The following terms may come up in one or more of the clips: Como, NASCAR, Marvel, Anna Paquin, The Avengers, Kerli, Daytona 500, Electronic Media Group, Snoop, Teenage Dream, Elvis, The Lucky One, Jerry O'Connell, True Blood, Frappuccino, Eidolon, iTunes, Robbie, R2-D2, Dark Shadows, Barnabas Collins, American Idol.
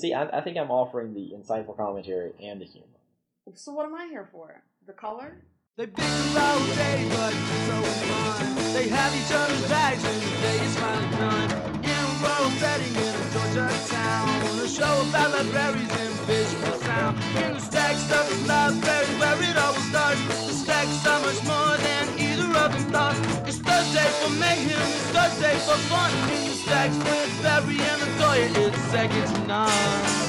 See, I think I'm offering the insightful commentary and the humor. So what am I here for? The color? They bitch about Jay, but so fun. They have each other's bags, and today is finally done. In a row setting in a Georgia town. A show about libraries and visual sound. In the stacks of the library where it always starts. The stacks are much more than either of them thought. It's Thursday for mayhem, it's Thursday for fun. In the stacks with Barry and Latoya, it's second to none.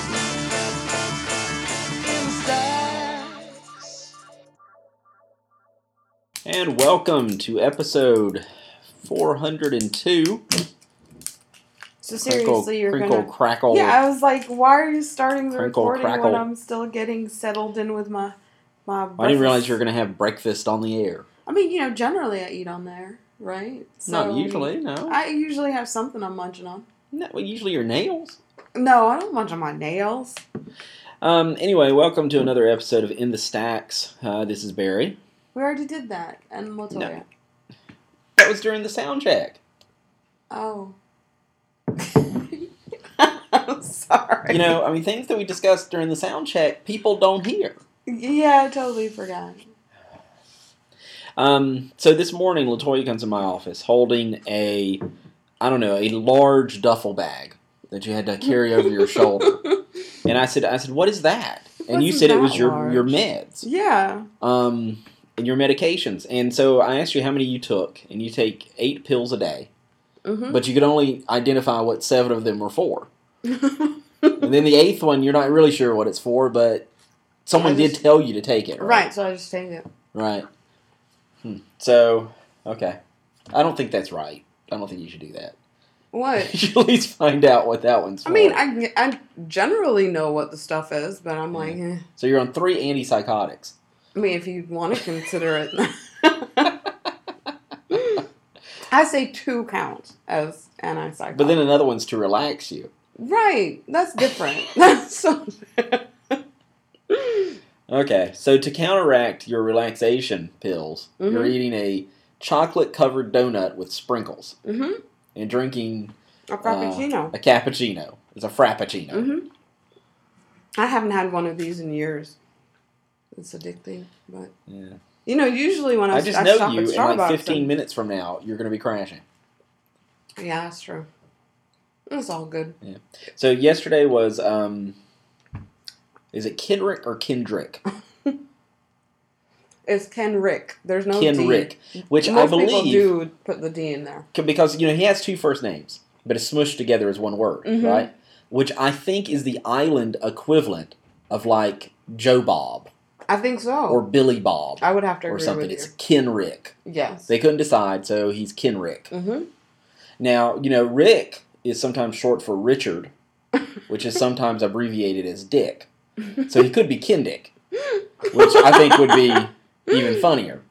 And welcome to episode 402. So seriously, crackle. Yeah, I was like, why are you starting the recording when I'm still getting settled in with my breakfast? I didn't realize you were going to have breakfast on the air. I mean, you know, generally I eat on there, right? So not usually, no. I usually have something I'm munching on. No, usually your nails. No, I don't munch on my nails. Anyway, welcome to another episode of In the Stacks. This is Barry. We already did that, and Latoya. No. That was during the sound check. Oh. I'm sorry. You know, I mean, things that we discussed during the sound check, people don't hear. Yeah, I totally forgot. So this morning, Latoya comes in my office holding a large duffel bag that you had to carry over your shoulder. And I said, what is that? And you said it was your meds. Yeah. And your medications. And so I asked you how many you took, and you take 8 pills a day. Mm-hmm. But you could only identify what 7 of them were for. And then the 8th one, you're not really sure what it's for, but someone did tell you to take it. Right, so I just take it. Right. So, okay. I don't think that's right. I don't think you should do that. What? You should at least find out what that one's for. I mean, I generally know what the stuff is, but I'm like, eh. So you're on 3 antipsychotics. I mean, if you want to consider it. I say 2 count as antipsychotic. But then another one's to relax you. Right. That's different. That's so bad. Okay. So to counteract your relaxation pills, mm-hmm. you're eating a chocolate-covered donut with sprinkles. Mm-hmm. And drinking a cappuccino. It's a frappuccino. Mm-hmm. I haven't had one of these in years. It's addicting, but yeah. You know, usually when I stop at Starbucks, and like 15 minutes from now, you're going to be crashing. Yeah, that's true. It's all good. Yeah. So yesterday was, is it Kenrick or Kendrick? It's Kenrick. There's no Kenrick, D. Kenrick, which most I believe people do put the D in there because you know he has 2 first names, but it's smushed together as one word, mm-hmm. right? Which I think is the island equivalent of like Joe Bob. I think so. Or Billy Bob. I would have to agree with you. Or something. It's Kenrick. Yes. They couldn't decide, so he's Kenrick. Mm-hmm. Now, you know, Rick is sometimes short for Richard, which is sometimes abbreviated as Dick. So he could be Kendick, which I think would be even funnier.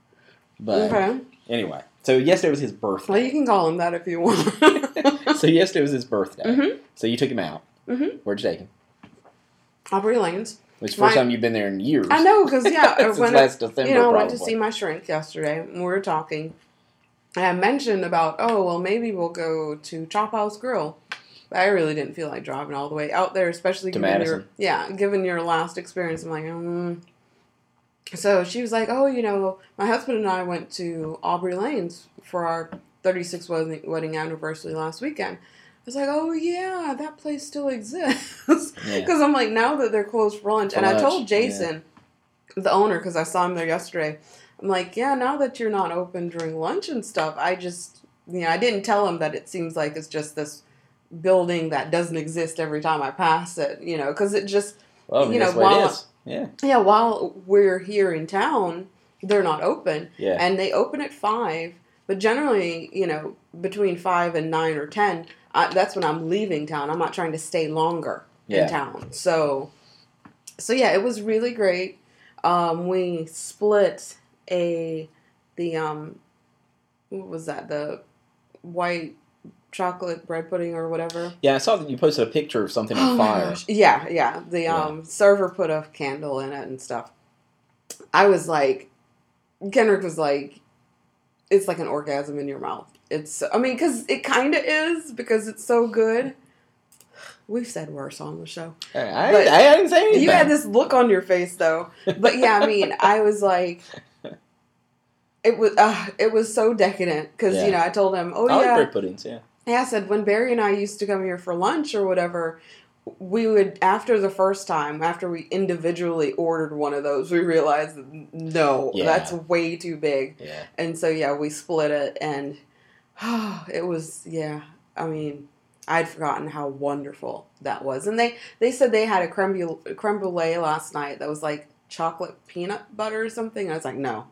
But Anyway, so yesterday was his birthday. Well, you can call him that if you want. So yesterday was his birthday. Mm-hmm. So you took him out. Mm-hmm. Where'd you take him? Aubri Lanes. It's the first time you've been there in years. I know, because, yeah, I went to see my shrink yesterday, and we were talking, and I mentioned about, maybe we'll go to Chop House Grill. But I really didn't feel like driving all the way out there, especially given your last experience. I'm like, So she was like, my husband and I went to Aubri Lanes for our 36th wedding anniversary last weekend. I was like, that place still exists. Because I'm like, now that they're closed for lunch. I told Jason, the owner, because I saw him there yesterday. I'm like, now that you're not open during lunch and stuff, I just, I didn't tell him that it seems like it's just this building that doesn't exist every time I pass it, because it just, while, it is. Yeah, while we're here in town, they're not open. Yeah. And they open at 5, but generally, between 5 and 9 or 10, that's when I'm leaving town. I'm not trying to stay longer in town. So it was really great. We split what was that? The white chocolate bread pudding or whatever. Yeah, I saw that you posted a picture of something on fire. Yeah. The server put a candle in it and stuff. I was like, Kenrick was like, it's like an orgasm in your mouth. It's, because it kind of is, because it's so good. We've said worse on the show. I didn't say anything. You had this look on your face, though. But yeah, I mean, I was like, it was so decadent because you know I told him, oh I like bread puddings, I said when Barry and I used to come here for lunch or whatever, we would after the first time after we individually ordered one of those, we realized that's way too big, and so we split it, and it was I mean. I'd forgotten how wonderful that was. And they said they had a creme brulee last night that was like chocolate peanut butter or something. And I was like, no.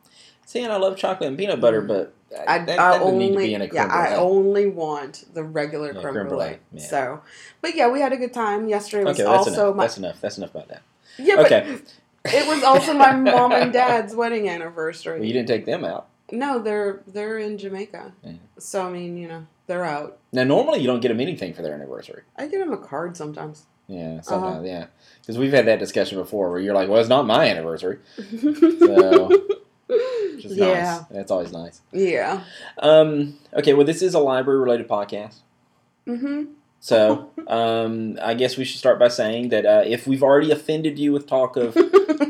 See, and I love chocolate and peanut butter, but I only need to be in a creme brulee. I only want the regular creme brulee. Yeah. So, but yeah, we had a good time yesterday. That's enough about that. Yeah, but it was also my mom and dad's wedding anniversary. Well, you didn't take them out. No, they're in Jamaica. Yeah. So I mean, they're out. Now, normally you don't get them anything for their anniversary. I get them a card sometimes. Yeah, sometimes, yeah. Because we've had that discussion before where you're like, well, it's not my anniversary. So, which is nice. That's always nice. Yeah. Okay, well, this is a library-related podcast. Mm-hmm. So, I guess we should start by saying that if we've already offended you with talk of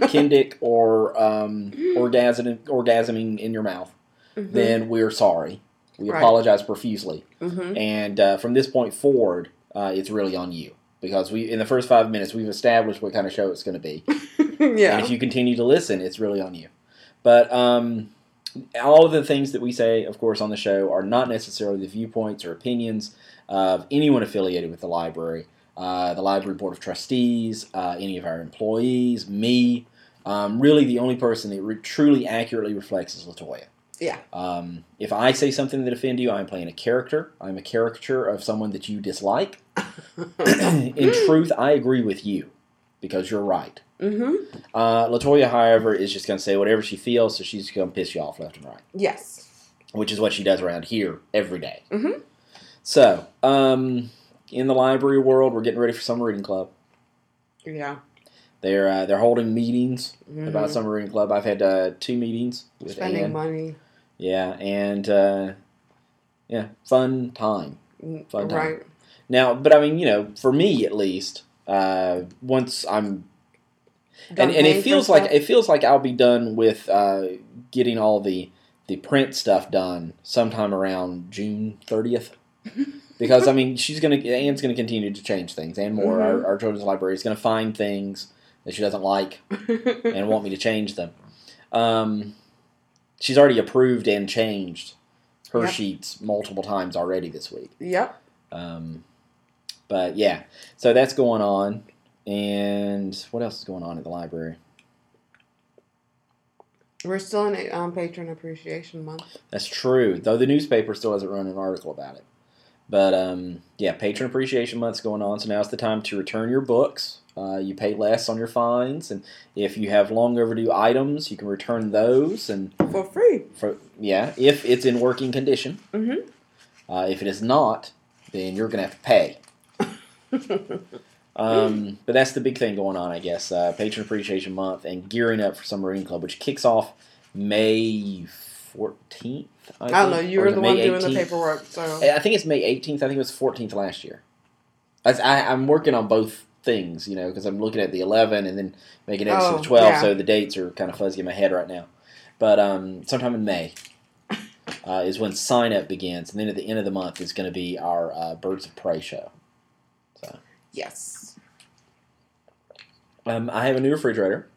Kendick or orgasming in your mouth, mm-hmm. then we're sorry. We apologize profusely. Mm-hmm. And from this point forward, it's really on you. Because in the first 5 minutes, we've established what kind of show it's going to be. And if you continue to listen, it's really on you. But all of the things that we say, of course, on the show are not necessarily the viewpoints or opinions of anyone affiliated with the library board of trustees, any of our employees, me. Really, the only person that truly accurately reflects is LaToya. Yeah. If I say something that offends you, I'm playing a character. I'm a caricature of someone that you dislike. In truth, I agree with you because you're right. Mm-hmm. LaToya, however, is just going to say whatever she feels, so she's going to piss you off left and right. Yes. Which is what she does around here every day. Mm-hmm. So, in the library world, we're getting ready for Summer Reading Club. Yeah. They're holding meetings mm-hmm. about Summer Reading Club. I've had 2 meetings with spending Ann. Money. Yeah, and fun time. Fun time. Right. Now, but I mean, for me at least, once I'm and it feels like I'll be done with getting all the print stuff done sometime around June 30th. Because I mean, Anne's gonna continue to change things. Anne Moore, mm-hmm. our children's library, is gonna find things that she doesn't like and want me to change them. She's already approved and changed her sheets multiple times already this week. Yep. But yeah, so that's going on. And what else is going on at the library? We're still in Patron Appreciation Month. That's true, though the newspaper still hasn't run an article about it. But, Patron Appreciation Month's going on, so now's the time to return your books. You pay less on your fines, and if you have long overdue items, you can return those. And for free. If it's in working condition. Mm-hmm. If it is not, then you're going to have to pay. But that's the big thing going on, I guess. Patron Appreciation Month and gearing up for Summer Reading Club, which kicks off May 14th. I don't know. You were the one doing the paperwork, so I think it's May 18th. I think it was 14th last year. I'm working on both things, because I'm looking at the 11 and then making it to the 12. Yeah. So the dates are kind of fuzzy in my head right now. But sometime in May is when sign up begins, and then at the end of the month is going to be our Birds of Prey show. So yes, I have a new refrigerator.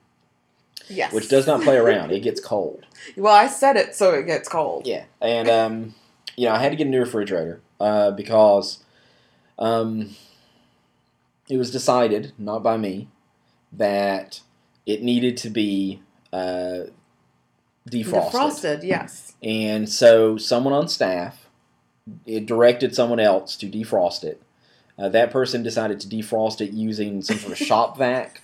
Yes. Which does not play around. It gets cold. Well, I said it, so it gets cold. Yeah. And, I had to get a new refrigerator because it was decided, not by me, that it needed to be defrosted. Defrosted, yes. And so someone on staff directed someone else to defrost it. That person decided to defrost it using some sort of shop vac.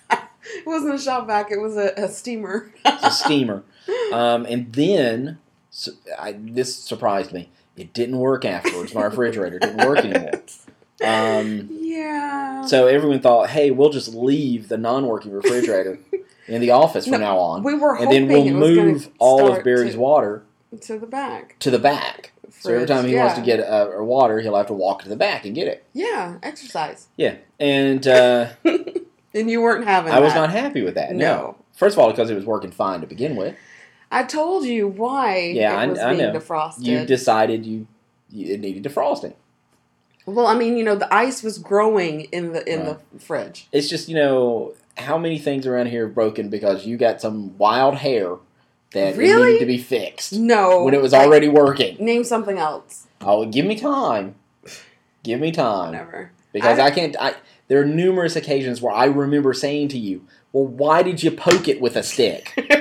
It wasn't a shop vac. It was a steamer. It's a steamer. And then, this surprised me. It didn't work afterwards. My refrigerator didn't work anymore. So everyone thought, hey, we'll just leave the non-working refrigerator in the office from now on. We were hoping it was going to start. And then we'll move all of Barry's water to the back. So every time he wants to get a water, he'll have to walk to the back and get it. Yeah, exercise. Yeah. And and you weren't having that. I was not happy with that. No. First of all, because it was working fine to begin with. I told you why it was being defrosted. You decided it needed defrosting. Well, I mean, the ice was growing in the fridge. It's just, how many things around here are broken because you got some wild hair that needed to be fixed. No. When it was already working. Name something else. Oh, give me time. Give me time. Whatever. Because I can't... there are numerous occasions where I remember saying to you, well, why did you poke it with a stick?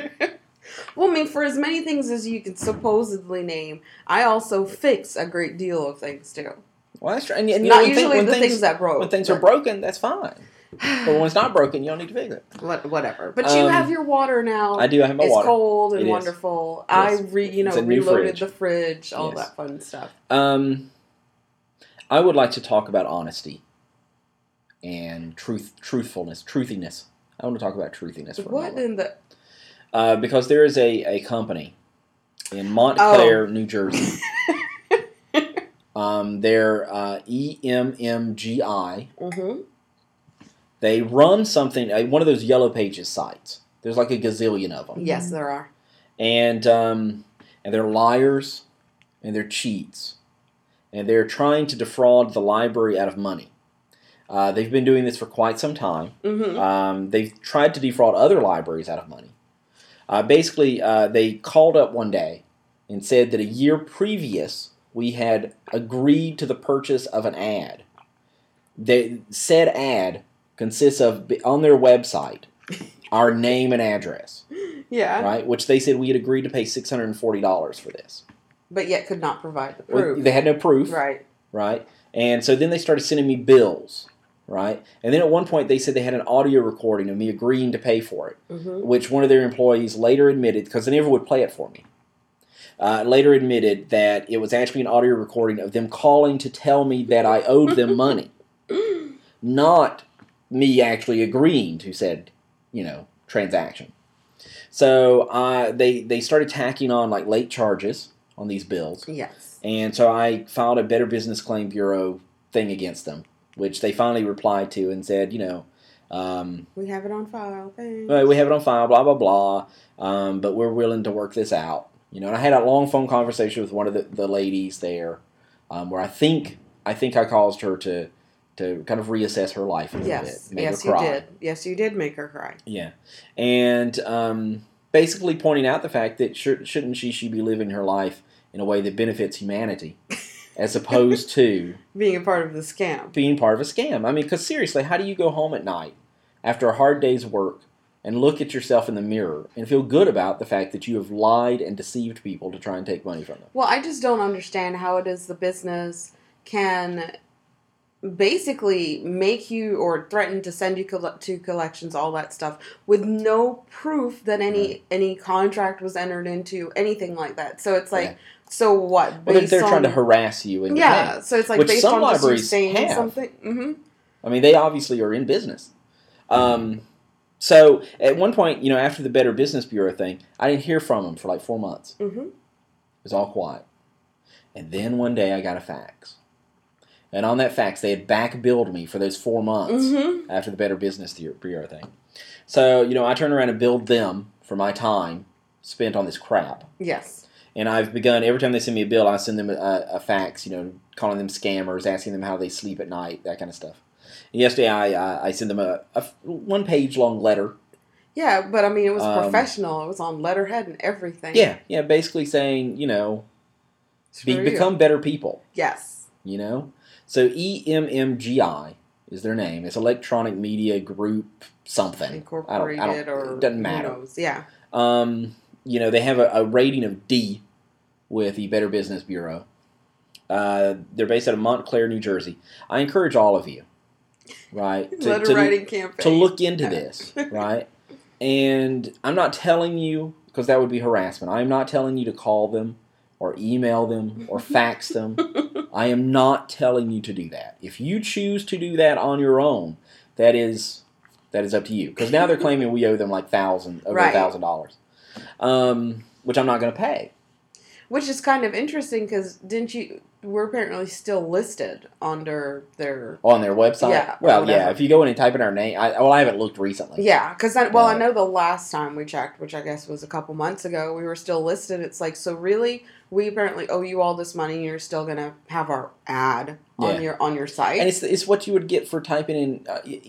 Well, I mean, for as many things as you can supposedly name, I also fix a great deal of things, too. Well, that's true. And not usually the things that broke. When things are broken, that's fine. But when it's not broken, you don't need to fix it. Whatever. But you have your water now. I do. I have my water. It's cold and wonderful. Yes. I reloaded the fridge, all that fun stuff. I would like to talk about honesty and truthiness. I want to talk about truthiness for a moment. What in the... because there is a company in Montclair, New Jersey. They're EMMGI. Mm-hmm. They run something, one of those Yellow Pages sites. There's like a gazillion of them. Yes, there are. And they're liars, and they're cheats. And they're trying to defraud the library out of money. They've been doing this for quite some time. Mm-hmm. They've tried to defraud other libraries out of money. Basically, they called up one day and said that a year previous, we had agreed to the purchase of an ad. They said ad consists of, on their website, our name and address. Yeah. Right? Which they said we had agreed to pay $640 for this. But yet could not provide the proof. They had no proof. Right. Right? And so then they started sending me bills. Right? And then at one point they said they had an audio recording of me agreeing to pay for it, mm-hmm. which one of their employees later admitted, because they never would play it for me, later admitted that it was actually an audio recording of them calling to tell me that I owed them money, not me actually agreeing to said, transaction. So they started tacking on like late charges on these bills. Yes. And so I filed a Better Business Claim Bureau thing against them, which they finally replied to and said, we have it on file. Thanks. We have it on file, blah, blah, blah, but we're willing to work this out. And I had a long phone conversation with one of the ladies there where I think I caused her to kind of reassess her life a little bit. Yes, you did. Yes, you did make her cry. Yeah. And basically pointing out the fact that shouldn't she be living her life in a way that benefits humanity. As opposed to... Being part of a scam. I mean, because seriously, how do you go home at night after a hard day's work and look at yourself in the mirror and feel good about the fact that you have lied and deceived people to try and take money from them? Well, I just don't understand how it is the business can basically make you or threaten to send you to collections, all that stuff, with no proof that any contract was entered into, anything like that. So it's like... Yeah. So what? Well, they're trying to harass you. And so it's like which based some on libraries have. Something. Mm-hmm. I mean, they obviously are in business. So at one point, after the Better Business Bureau thing, I didn't hear from them for like 4 months. Mm-hmm. It was all quiet. And then one day I got a fax. And on that fax, they had back-billed me for those 4 months mm-hmm. after the Better Business Bureau thing. So, I turned around and billed them for my time spent on this crap. Yes. And I've begun, every time they send me a bill, I send them a fax, calling them scammers, asking them how they sleep at night, that kind of stuff. And yesterday, I sent them a one-page-long letter. Yeah, but, I mean, it was professional. It was on letterhead and everything. Yeah, basically saying, become better people. Yes. So EMMGI is their name. It's Electronic Media Group something. Incorporated or... It doesn't matter. Who knows, yeah. They have a rating of D with the Better Business Bureau. They're based out of Montclair, New Jersey. I encourage all of you, right, to look into this, right? And I'm not telling you, because that would be harassment, I'm not telling you to call them or email them or fax them. I am not telling you to do that. If you choose to do that on your own, that is up to you. Because now they're claiming we owe them like over $1,000. Which I'm not going to pay. Which is kind of interesting because we're apparently still listed under their... On their website? Yeah. Well, yeah, if you go in and type in our name, I haven't looked recently. Yeah, because, I know the last time we checked, which I guess was a couple months ago, we were still listed. It's like, so really, we apparently owe you all this money and you're still going to have our ad on your site. And it's what you would get for typing in...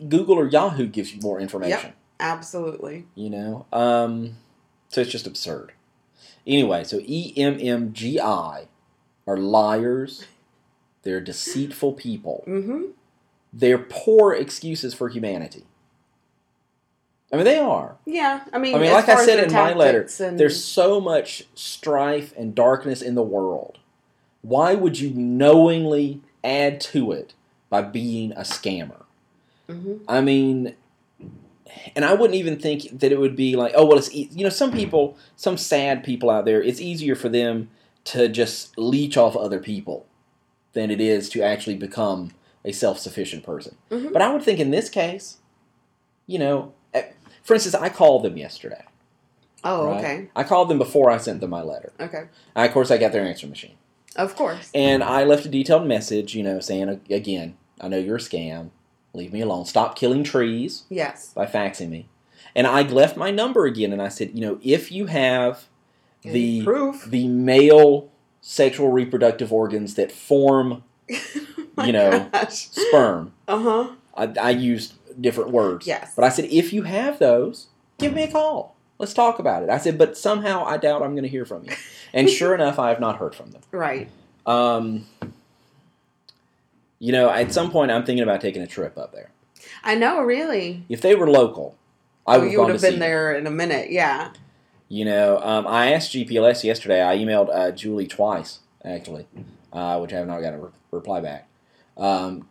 Google or Yahoo gives you more information. Yep, absolutely. You know? So it's just absurd. Anyway, so EMMGI are liars. They're deceitful people. Mm-hmm. They're poor excuses for humanity. I mean, they are. Yeah. I mean like I said in my letter, there's so much strife and darkness in the world. Why would you knowingly add to it by being a scammer? Mm-hmm. I mean... And I wouldn't even think that it would be like, oh, well, it's some sad people out there, it's easier for them to just leech off other people than it is to actually become a self-sufficient person. Mm-hmm. But I would think in this case, you know, for instance, I called them yesterday. Oh, right? Okay. I called them before I sent them my letter. Okay. And of course, I got their answering machine. Of course. And I left a detailed message, you know, saying, again, I know you're a scam. Leave me alone. Stop killing trees. Yes. By faxing me. And I left my number again and I said, you know, if you have the male sexual reproductive organs that form, sperm. Uh-huh. I used different words. Yes. But I said, if you have those, give me a call. Let's talk about it. I said, but somehow I doubt I'm going to hear from you. And sure enough, I have not heard from them. Right. You know, at some point, I'm thinking about taking a trip up there. I know, really. If they were local, I would have gone to see them. You would have been there in a minute, yeah. You know, I asked GPLS yesterday. I emailed Julie twice, actually, which I have not got a reply back.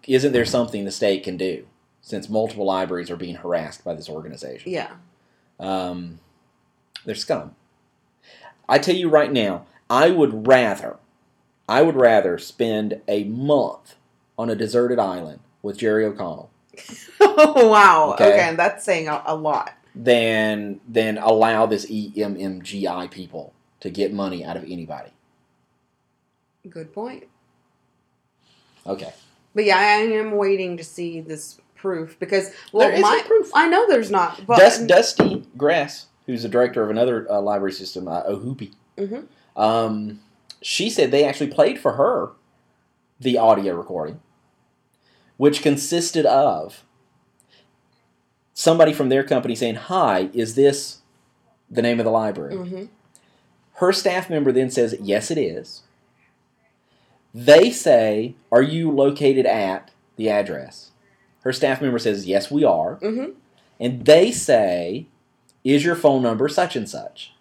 Isn't there something the state can do, since multiple libraries are being harassed by this organization? Yeah. They're scum. I tell you right now, I would rather spend a month on a deserted island with Jerry O'Connell. Oh, wow. Okay, and that's saying a lot. Than allow this EMMGI people to get money out of anybody. Good point. Okay. But yeah, I am waiting to see this proof because... Well, there isn't proof. I know there's not. But Dusty Grass, who's the director of another library system, Ohoopee, mm-hmm. She said they actually played for her the audio recording, which consisted of somebody from their company saying, hi, is this the name of the library? Mm-hmm. Her staff member then says, yes, it is. They say, are you located at the address? Her staff member says, yes, we are. Mm-hmm. And they say, is your phone number such and such?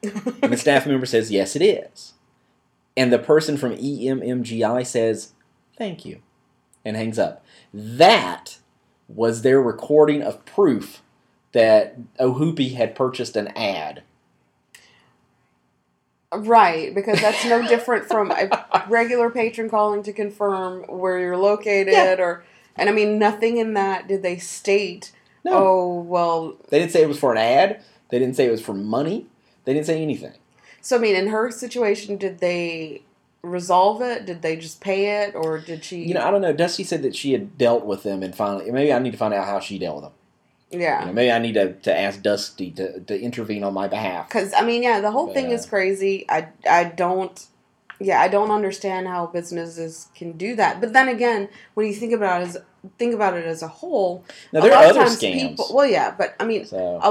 And the staff member says, yes, it is. And the person from EMMGI says, thank you. And hangs up. That was their recording of proof that Ohoopee had purchased an ad. Right, because that's no different from a regular patron calling to confirm where you're located. Yeah. And I mean, nothing in that did they state, no. Oh, well... They didn't say it was for an ad. They didn't say it was for money. They didn't say anything. So, I mean, in her situation, did they... resolve it? Did they just pay it, or did she? You know, I don't know. Dusty said that she had dealt with them, and finally, maybe I need to find out how she dealt with them. Yeah, you know, maybe I need to ask Dusty to intervene on my behalf. Because I mean, yeah, the whole thing is crazy. I don't understand how businesses can do that. But then again, when you think about it as a whole, now there are other scams. A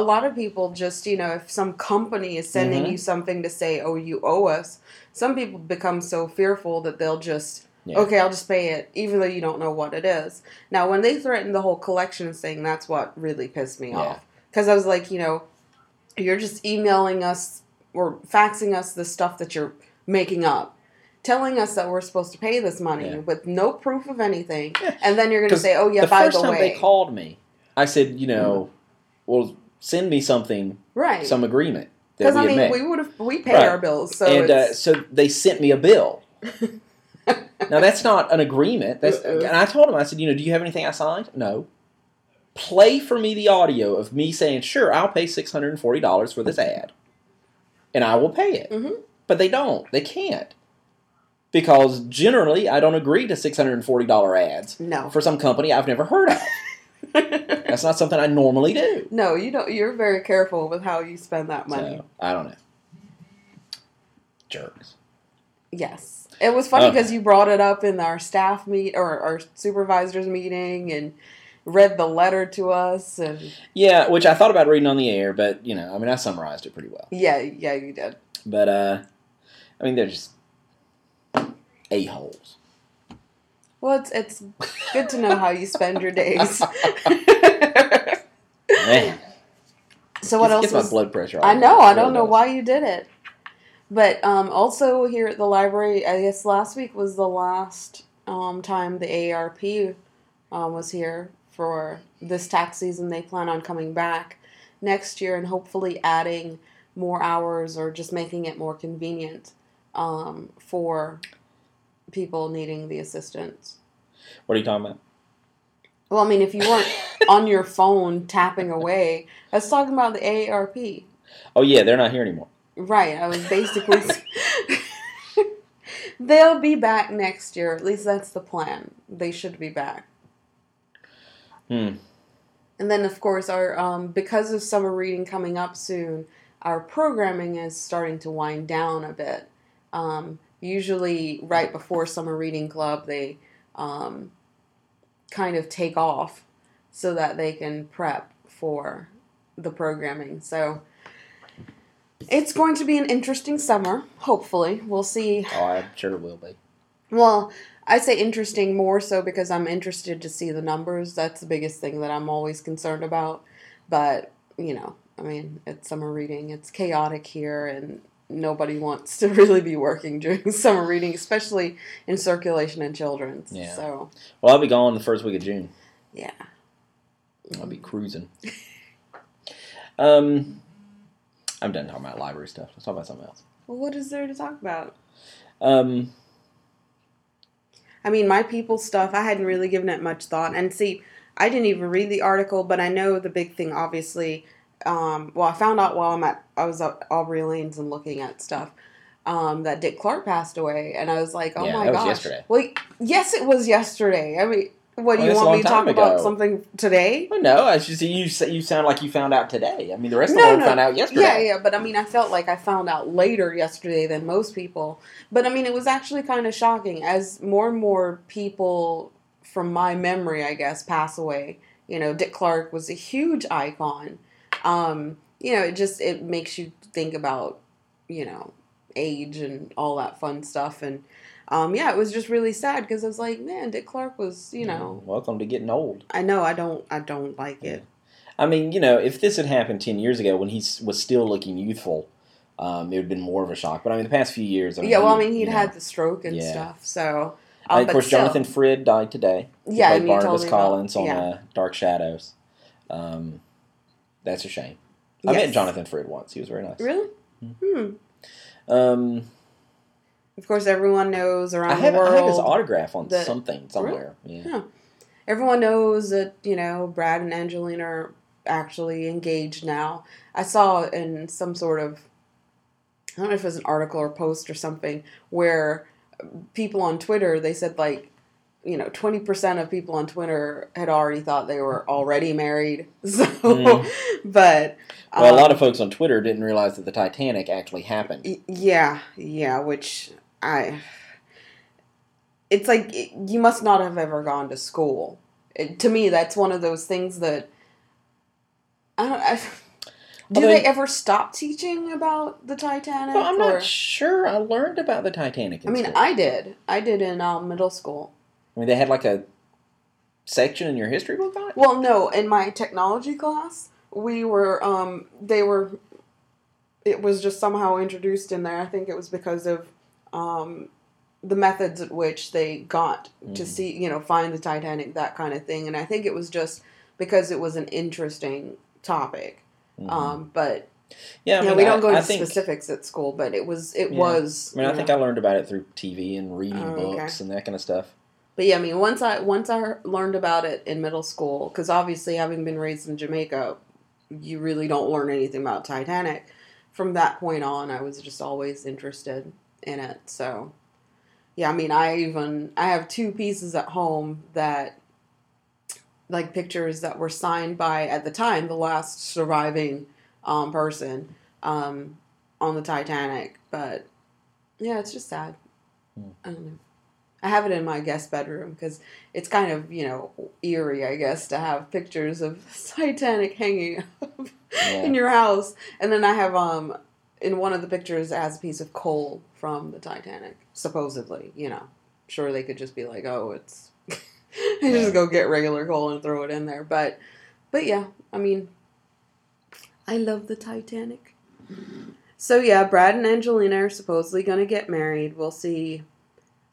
lot of people just, you know, if some company is sending mm-hmm. you something to say, oh, you owe us. Some people become so fearful that they'll just, okay, I'll just pay it, even though you don't know what it is. Now, when they threatened the whole collections thing, that's what really pissed me off. Because I was like, you know, you're just emailing us or faxing us the stuff that you're making up, telling us that we're supposed to pay this money with no proof of anything, and then you're going to say, oh, yeah, by the way. The first time they called me, I said, you know, mm-hmm. well, send me something, some agreement. Because, I mean, we pay our bills. So and so they sent me a bill. Now, that's not an agreement. And I told him, I said, you know, do you have anything I signed? No. Play for me the audio of me saying, sure, I'll pay $640 for this ad. And I will pay it. Mm-hmm. But they don't. They can't. because generally I don't agree to $640 ads. No. For some company I've never heard of. That's not something I normally do. No, you don't. You're very careful with how you spend that money. So, I don't know. Jerks. Yes. It was funny because you brought it up in our staff meet or our supervisors meeting and read the letter to us. And yeah, which I thought about reading on the air, but, you know, I mean, I summarized it pretty well. Yeah, yeah, you did. But, I mean, they're just a-holes. Well, it's good to know how you spend your days. Man. So what else? It gets my blood pressure off. I know. I don't know why you did it. But also here at the library, I guess last week was the last time the AARP was here for this tax season. They plan on coming back next year and hopefully adding more hours or just making it more convenient for people needing the assistance. What are you talking about? Well, I mean, if you weren't on your phone tapping away, I was talking about the AARP. Oh, yeah, they're not here anymore. Right, I was basically... They'll be back next year. At least that's the plan. They should be back. Hmm. And then, of course, our because of summer reading coming up soon, our programming is starting to wind down a bit. Usually right before Summer Reading Club, they kind of take off so that they can prep for the programming. So it's going to be an interesting summer, hopefully. We'll see. Oh, I'm sure it will be. Well, I say interesting more so because I'm interested to see the numbers. That's the biggest thing that I'm always concerned about. But, you know, I mean, it's summer reading. It's chaotic here, and nobody wants to really be working during summer reading, especially in circulation and children's. Yeah. So. Well, I'll be gone the first week of June. Yeah. I'll be cruising. I'm done talking about library stuff. Let's talk about something else. Well, what is there to talk about? I mean, my people stuff, I hadn't really given it much thought. And see, I didn't even read the article, but I know the big thing, obviously... well, I found out while I was at Aubri Lanes and looking at stuff, that Dick Clark passed away, and I was like, oh yeah, my gosh. Yesterday. Well, yes, it was yesterday. I mean, what, do you want me to talk about something today? Well, no, I just, you sound like you found out today. I mean, the rest of the world found out yesterday. Yeah, yeah, but I mean, I felt like I found out later yesterday than most people. But I mean, it was actually kind of shocking as more and more people from my memory, I guess, pass away. You know, Dick Clark was a huge icon. You know, it makes you think about, you know, age and all that fun stuff. And, yeah, it was just really sad because I was like, man, Dick Clark was, you know. Welcome to getting old. I know. I don't like it. I mean, you know, if this had happened 10 years ago when he was still looking youthful, it would have been more of a shock. But, I mean, the past few years. I mean, yeah, well, I mean, he'd had the stroke and stuff, so. And, of course, Jonathan Frid died today. He played Barnabas Collins on Dark Shadows. That's a shame. Yes. I met Jonathan Frid once. He was very nice. Really? Mm-hmm. Of course, everyone knows around the world. I have his autograph on something somewhere. Really? Yeah. Everyone knows that, you know, Brad and Angelina are actually engaged now. I saw in some sort of, I don't know if it was an article or post or something, where people on Twitter, they said, like, you know, 20% of people on Twitter had already thought they were already married. So, but... well, a lot of folks on Twitter didn't realize that the Titanic actually happened. Yeah, which I... It's like, you must not have ever gone to school. To me, that's one of those things that... Do they ever stop teaching about the Titanic? Well, I'm not sure. I learned about the Titanic in school. I did. I did in middle school. I mean, they had like a section in your history book on it? Well, no. In my technology class, it was just somehow introduced in there. I think it was because of the methods at which they got to see, you know, find the Titanic, that kind of thing. And I think it was just because it was an interesting topic. Mm-hmm. But yeah, I mean, we don't go into specifics at school, but it was. I mean, I think I learned about it through TV and reading books and that kind of stuff. But yeah, I mean, once I learned about it in middle school, because obviously having been raised in Jamaica, you really don't learn anything about Titanic. From that point on, I was just always interested in it. So, Yeah, I mean, I have two pieces at home that, like, pictures that were signed by, at the time, the last surviving person on the Titanic. But, yeah, it's just sad. Mm. I don't know. I have it in my guest bedroom because it's kind of, you know, eerie, I guess, to have pictures of the Titanic hanging up in your house. And then I have, in one of the pictures, it has a piece of coal from the Titanic, supposedly, you know. I'm sure they could just be like, oh, it's... just go get regular coal and throw it in there. But yeah, I mean, I love the Titanic. So yeah, Brad and Angelina are supposedly going to get married. We'll see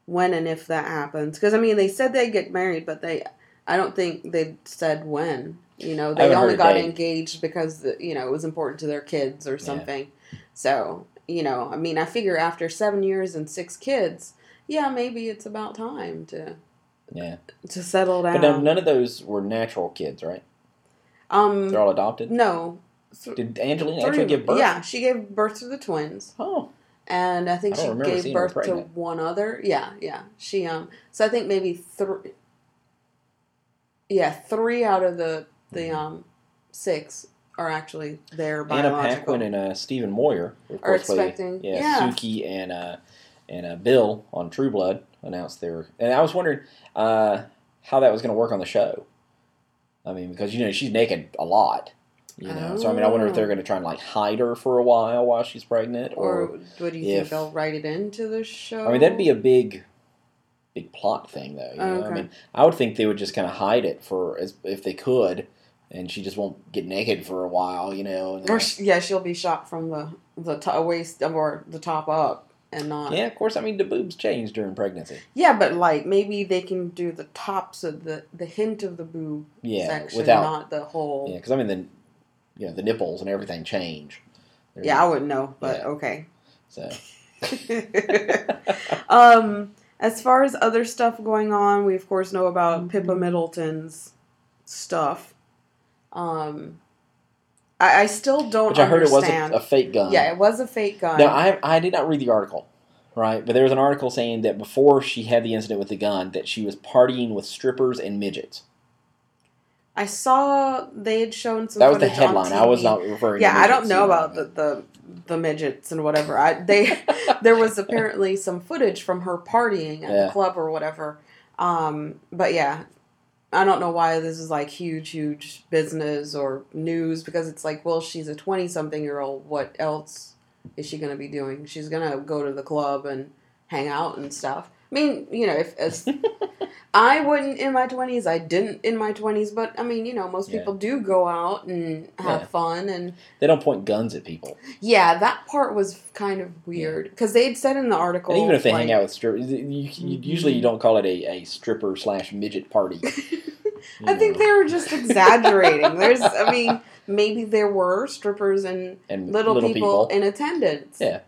when and if that happens. Because, I mean, they said they'd get married, but I don't think they said when. You know, they only got engaged because, you know, it was important to their kids or something. Yeah. So, you know, I mean, I figure after 7 years and 6 kids, yeah, maybe it's about time to settle down. But none of those were natural kids, right? They're all adopted? No. Did Angelina actually give birth? Yeah, she gave birth to the twins. Oh. And I think she gave birth to one other. Yeah. She so I think maybe 3 out of the 6 are actually their biological. Anna Paquin and Stephen Moyer are expecting. Suki and Bill on True Blood announced their. And I was wondering how that was going to work on the show. I mean, because you know she's naked a lot. You know, so I mean, I wonder if they're going to try and like hide her for a while she's pregnant, or what do you think they'll write it into the show? I mean, that'd be a big plot thing, though. You know? Okay. I mean, I would think they would just kind of hide it for if they could, and she just won't get naked for a while, you know. And then, or she'll be shot from the waist or the top up, and not. Yeah, of course. I mean, the boobs change during pregnancy. Yeah, but like maybe they can do the tops of the hint of the boob section, not the whole. Yeah, because I mean you know, the nipples and everything change. There's I wouldn't know, but okay. So, as far as other stuff going on, we of course know about Pippa Middleton's stuff. I still don't understand. I heard it was a fake gun. Yeah, it was a fake gun. Now, I did not read the article, right? But there was an article saying that before she had the incident with the gun, that she was partying with strippers and midgets. I saw they had shown some. That was the headline. I was not referring. Yeah, to midgets, I don't know about the midgets and whatever. There was apparently some footage from her partying at the club or whatever. But yeah, I don't know why this is like huge business or news because it's like, well, she's a 20-something-year-old. What else is she going to be doing? She's going to go to the club and hang out and stuff. I mean, you know, if I wouldn't in my 20s, I didn't in my 20s, but I mean, you know, most people do go out and have fun and... They don't point guns at people. Yeah, that part was kind of weird, because they'd said in the article... And even if they hang out with strippers, usually you don't call it a stripper/midget party. I think they were just exaggerating. I mean, maybe there were strippers and little people in attendance. Yeah.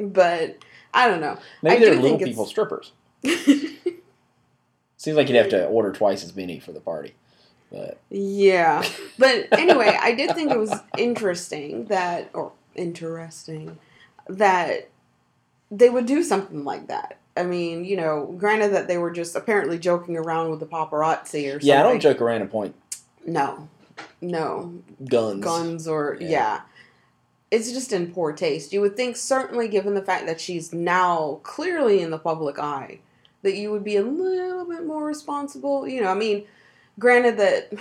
But, I don't know. Maybe they're little people strippers. Seems like you'd have to order twice as many for the party. But anyway, I did think it was interesting that they would do something like that. I mean, you know, granted that they were just apparently joking around with the paparazzi or something. Yeah, I don't joke around and point. No. Guns or, It's just in poor taste. You would think, certainly given the fact that she's now clearly in the public eye, that you would be a little bit more responsible. You know, I mean, granted that,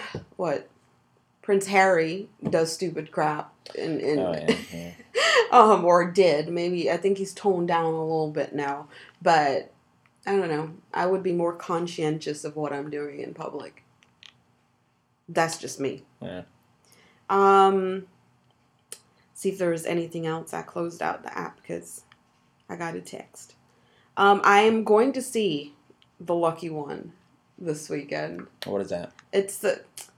Prince Harry does stupid crap. Or did. Maybe, I think he's toned down a little bit now. But, I don't know. I would be more conscientious of what I'm doing in public. That's just me. Yeah. See if there was anything else. I closed out the app because I got a text. I am going to see The Lucky One this weekend. What is that? It's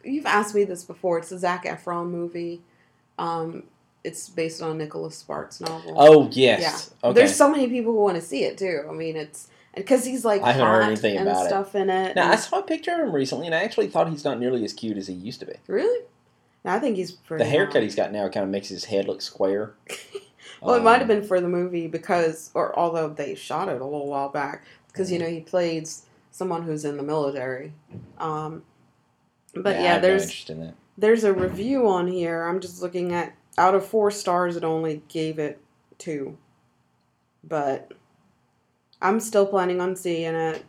you've asked me this before. It's a Zac Efron movie. It's based on Nicholas Sparks' novel. Oh yes. Yeah. Okay. There's so many people who want to see it too. I mean, it's because he's like hot and stuff in it. Now I saw a picture of him recently, and I actually thought he's not nearly as cute as he used to be. Really? I think he's pretty. The haircut he's got now kind of makes his head look square. It might have been for the movie because, although they shot it a little while back, because, you know, he played someone who's in the military. But yeah, there's a review on here. I'm just looking at, out of 4 stars, it only gave it 2. But I'm still planning on seeing it.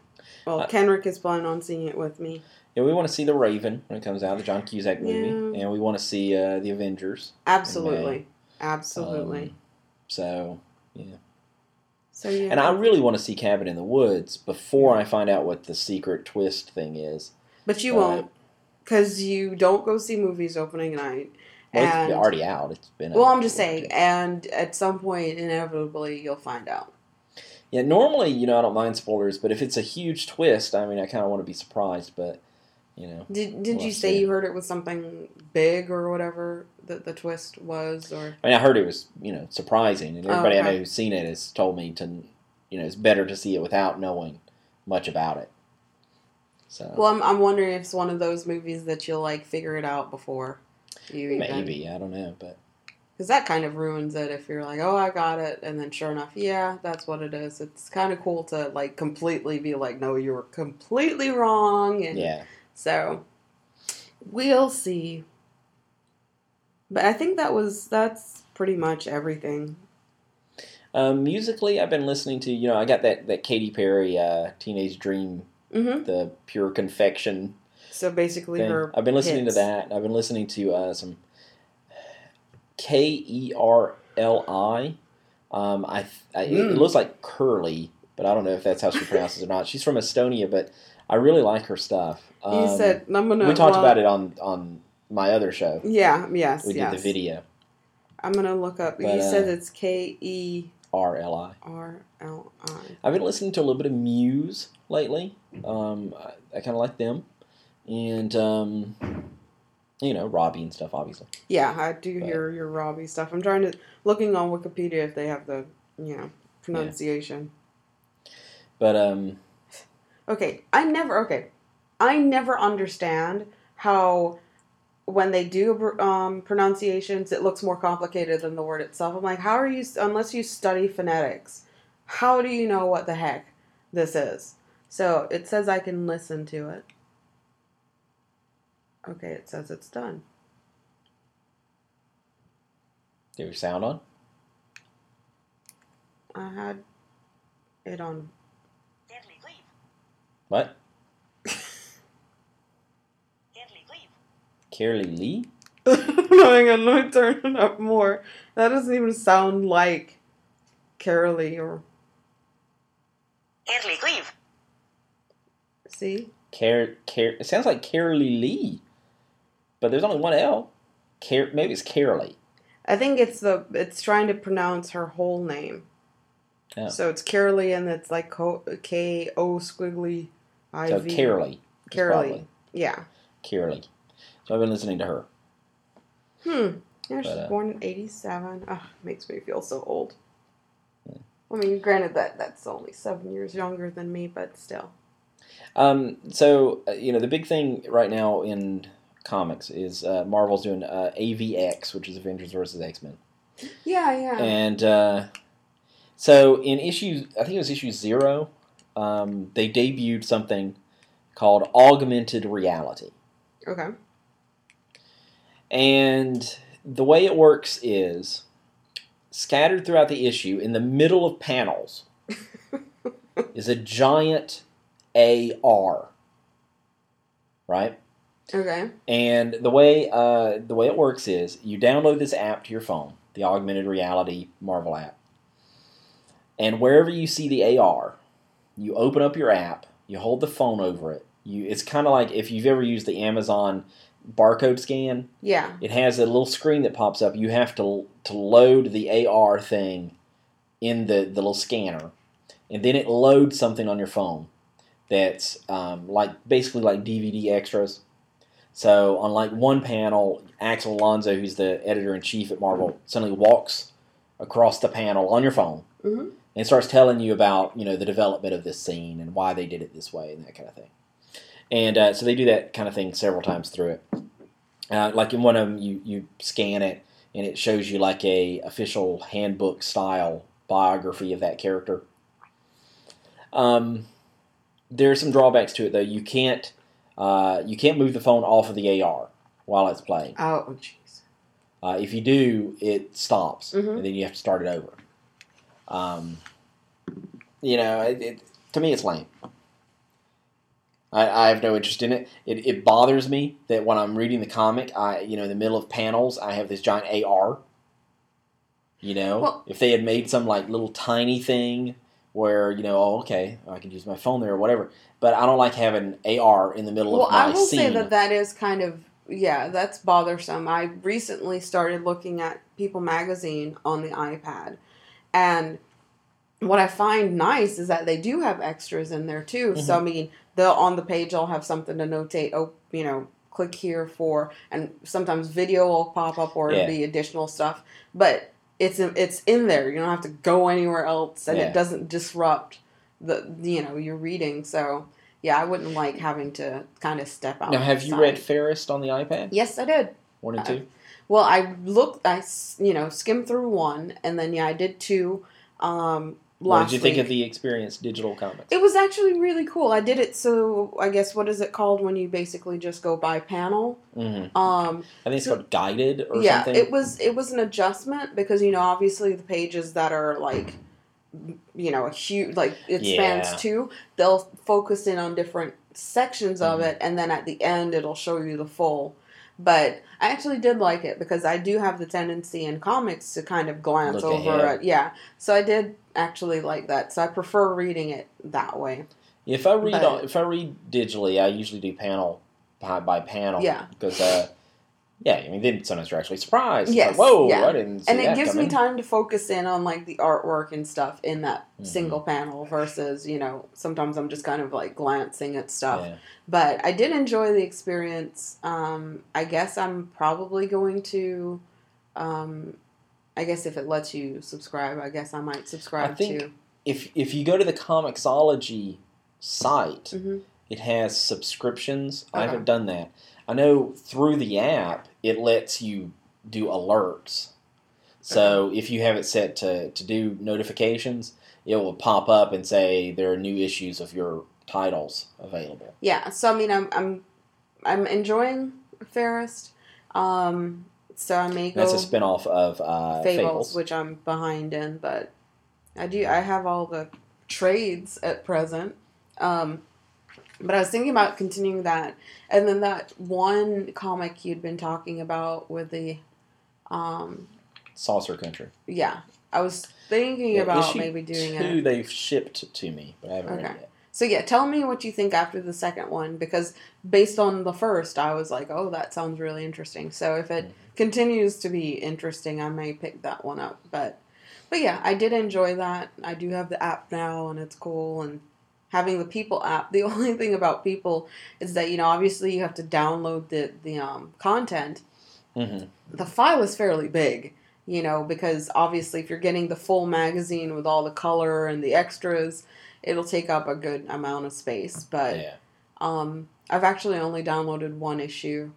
Well, Kenrick is planning on seeing it with me. Yeah, we want to see The Raven when it comes out, the John Cusack movie. And we want to see The Avengers. Absolutely. Absolutely. So, yeah. So, yeah. And I really want to see Cabin in the Woods before I find out what the secret twist thing is. But you won't, because you don't go see movies opening night. Well, and, it's already out. It's been out. Well, I'm just saying, and at some point, inevitably, you'll find out. Yeah, normally, you know, I don't mind spoilers, but if it's a huge twist, I mean, I kind of want to be surprised, but, you know. Did you say you heard it was something big or whatever that the twist was? Or I mean, I heard it was, you know, surprising, and everybody I know who's seen it has told me to, you know, it's better to see it without knowing much about it. So. Well, I'm wondering if it's one of those movies that you'll, like, figure it out before you even. Maybe, I don't know, but. Because that kind of ruins it if you're like, oh, I got it, and then sure enough, yeah, that's what it is. It's kind of cool to, like, completely be like, no, you were completely wrong. And yeah. So, we'll see. But I think that's pretty much everything. Musically, I've been listening to, you know, I got that Katy Perry Teenage Dream, the Pure Confection. So, basically, thing. I've been listening to that. I've been listening to some Kerli. It looks like Kerli, but I don't know if that's how she pronounces it or not. She's from Estonia, but I really like her stuff. You said, we talked about it on my other show. Yeah, yes, We did the video. I'm going to look up. But, you said it's Kerli. R-L-I. I've been listening to a little bit of Muse lately. I kind of like them. And... you know, Robbie and stuff, obviously. Yeah, I do hear your Robbie stuff. I'm trying to... Looking on Wikipedia if they have the, you know, pronunciation. Yeah. But, I never understand how when they do pronunciations, it looks more complicated than the word itself. I'm like, how are you... Unless you study phonetics, how do you know what the heck this is? So, it says I can listen to it. Okay, it says it's done. Did your sound on? I had it on. Deadly Grief. What? Deadly Grief. Kerli Lee? No, hang on, let me turn it up more. That doesn't even sound like Kerli or... Kerli Grief. See? It sounds like Kerli Lee. But there's only one L. Maybe it's Kerli. I think it's trying to pronounce her whole name. Oh. So it's Kerli and it's like K-O-I-V. So Kerli. Yeah. Kerli. So I've been listening to her. Yeah, she's born in 87. Oh, makes me feel so old. Yeah. I mean, granted that's only 7 years younger than me, but still. So, you know, the big thing right now in comics is Marvel's doing AVX, which is Avengers vs. X-Men. Yeah, yeah. And so in issue, I think it was issue 0, they debuted something called augmented reality. Okay. And the way it works is, scattered throughout the issue, in the middle of panels, is a giant... AR, right? Okay. And the way it works is you download this app to your phone, the augmented reality Marvel app, and wherever you see the AR, you open up your app, you hold the phone over it. It's kind of like if you've ever used the Amazon barcode scan. Yeah. It has a little screen that pops up. You have to load the AR thing in the little scanner, and then it loads something on your phone. That's basically like DVD extras. So on like one panel, Axel Alonso, who's the editor-in-chief at Marvel, suddenly walks across the panel on your phone and starts telling you about, you know, the development of this scene and why they did it this way and that kind of thing. And so they do that kind of thing several times through it. Like in one of them, you scan it and it shows you like a official handbook style biography of that character. There's some drawbacks to it, though. You can't move the phone off of the AR while it's playing. Oh, jeez. If you do, it stops, and then you have to start it over. To me, it's lame. I have no interest in it. It bothers me that when I'm reading the comic, in the middle of panels, I have this giant AR. If they had made some little tiny thing where, I can use my phone there or whatever. But I don't like having AR in the middle of my scene. Well, I will say that is kind of, that's bothersome. I recently started looking at People Magazine on the iPad. And what I find nice is that they do have extras in there, too. Mm-hmm. So, on the page, I'll have something to notate, click here for, and sometimes video will pop up or it'll be additional stuff. But it's in there. You don't have to go anywhere else, and it doesn't disrupt your reading. So, I wouldn't like having to kind of step out. Now, have you read Ferrist on the iPad? Yes, I did. 1 and 2? Well, I skimmed through 1, and then, I did 2 last week. What did you think of the experience, digital comics? It was actually really cool. I did it, so I guess, what is it called when you basically just go by panel? Mm-hmm. I think it's called guided or something. Yeah, it was an adjustment because, obviously the pages that are, a huge, it spans 2, they'll focus in on different sections of it, and then at the end it'll show you the full. But I actually did like it because I do have the tendency in comics to kind of glance over it. Yeah. So I did actually like that. So I prefer reading it that way. If I read digitally, I usually do panel by panel. Yeah. Because, then sometimes you're actually surprised. Yes. Like, whoa, yeah. I didn't see that coming. And it gives me time to focus in on, the artwork and stuff in that single panel versus, sometimes I'm just kind of, glancing at stuff. Yeah. But I did enjoy the experience. I guess I'm probably going to, if it lets you subscribe, I guess I might subscribe too. I think if you go to the Comixology site, it has subscriptions. Okay. I haven't done that. I know through the app, it lets you do alerts. So if you have it set to do notifications, it will pop up and say there are new issues of your titles available. Yeah, so I'm enjoying Ferrist. So I may go... That's a spinoff of Fables, which I'm behind in, but I have all the trades at present. But I was thinking about continuing that. And then that one comic you'd been talking about with the... Saucer Country. Yeah. I was thinking about maybe doing it. Issue 2 they've shipped to me, but I haven't read it yet. So tell me what you think after the second one. Because based on the first, I was like, oh, that sounds really interesting. So if it continues to be interesting, I may pick that one up. But I did enjoy that. I do have the app now, and it's cool, and... Having the People app, the only thing about People is that, obviously you have to download the content. Mm-hmm. The file is fairly big, because obviously if you're getting the full magazine with all the color and the extras, it'll take up a good amount of space. But I've actually only downloaded 1 issue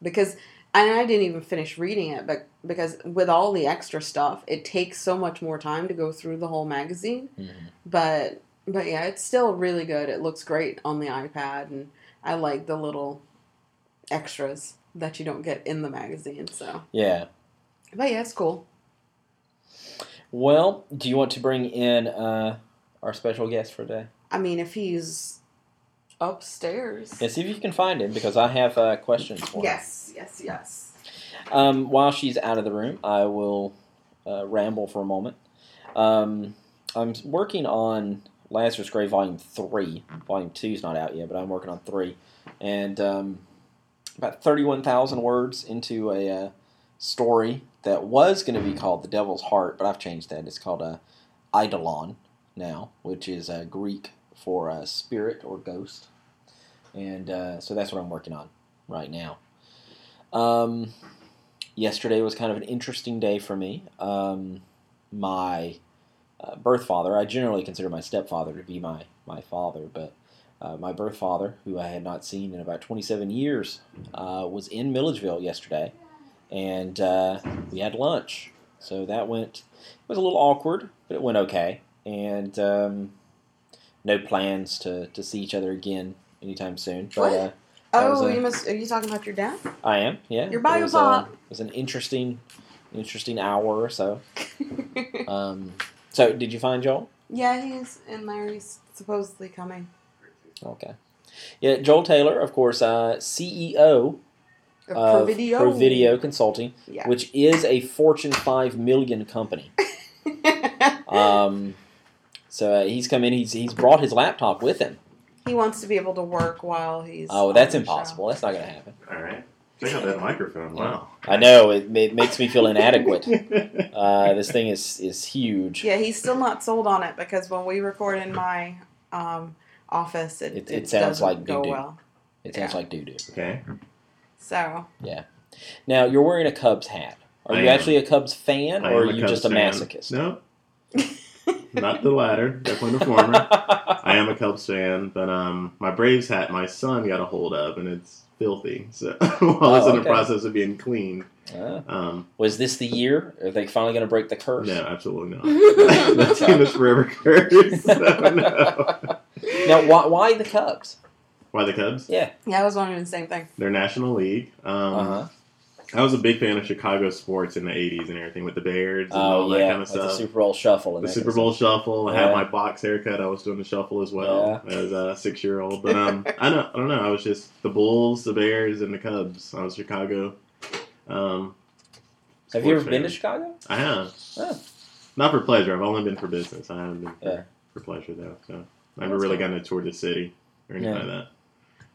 because... And I didn't even finish reading it, but because with all the extra stuff, it takes so much more time to go through the whole magazine. Mm-hmm. But yeah, it's still really good. It looks great on the iPad, and I like the little extras that you don't get in the magazine. So yeah. But yeah, it's cool. Well, do you want to bring in our special guest for today? If he's upstairs. Yeah, see if you can find him, because I have questions for him. Yes. While she's out of the room, I will ramble for a moment. I'm working on... Lazarus Grave Volume 3. Volume 2 is not out yet, but I'm working on 3. And about 31,000 words into a story that was going to be called The Devil's Heart, but I've changed that. It's called Eidolon now, which is Greek for spirit or ghost. And so that's what I'm working on right now. Yesterday was kind of an interesting day for me. My... birth father, I generally consider my stepfather to be my father, but my birth father, who I had not seen in about 27 years, was in Milledgeville yesterday, and we had lunch. So that it was a little awkward, but it went okay, and no plans to see each other again anytime soon. But, are you talking about your dad? I am, yeah. Your bio pop. It was an interesting hour or so. So, did you find Joel? Yeah, he's in Mary's supposedly coming. Okay. Yeah, Joel Taylor, of course, CEO of Provideo Consulting, yeah, which is a Fortune 5 million company. So he's come in. He's brought his laptop with him. He wants to be able to work while he's. Oh, that's impossible. Show. That's not going to happen. All right. Check out that microphone. Wow. I know. It makes me feel inadequate. This thing is huge. Yeah, he's still not sold on it because when we record in my office, it sounds like doo-doo. Go well. It sounds like doo-doo. Okay. So. Yeah. Now, you're wearing a Cubs hat. Are you actually a Cubs fan, or are you just a masochist? No. Not the latter, definitely the former. I am a Cubs fan, but my Braves hat my son got a hold of, and it's filthy. So it's in the process of being cleaned. Was this the year? Are they finally going to break the curse? No, absolutely not. That team is forever cursed. So no. Now, why the Cubs? Why the Cubs? Yeah. Yeah, I was wondering the same thing. They're National League. I was a big fan of Chicago sports in the 80s and everything with the Bears and all that kind of stuff. The Super Bowl Shuffle. And the Super Bowl Shuffle. I had my box haircut. I was doing the shuffle as well as a 6-year-old. But I don't know. I was just the Bulls, the Bears, and the Cubs. I was Chicago. Have you ever been to Chicago? I have. Oh. Not for pleasure. I've only been for business. I haven't been for pleasure, though. So I never really gotten to tour the city or anything like that.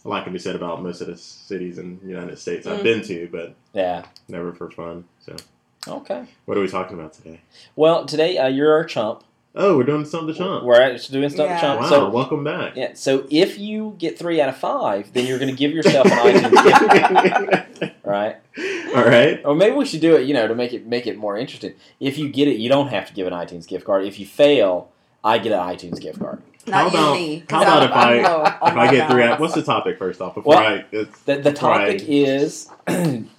A lot can be said about most of the cities in the United States I've been to, but never for fun. So, okay. What are we talking about today? Well, today you're our chump. Oh, we're doing Stump the Chump. We're actually doing Stump the Chump. Wow, so, welcome back. Yeah. So if you get 3 out of 5, then you're going to give yourself an iTunes gift. Right? All right. Or maybe we should do it, to make it more interesting. If you get it, you don't have to give an iTunes gift card. If you fail, I get an iTunes gift card. How about if I get 3 out? What's the topic first off? The topic is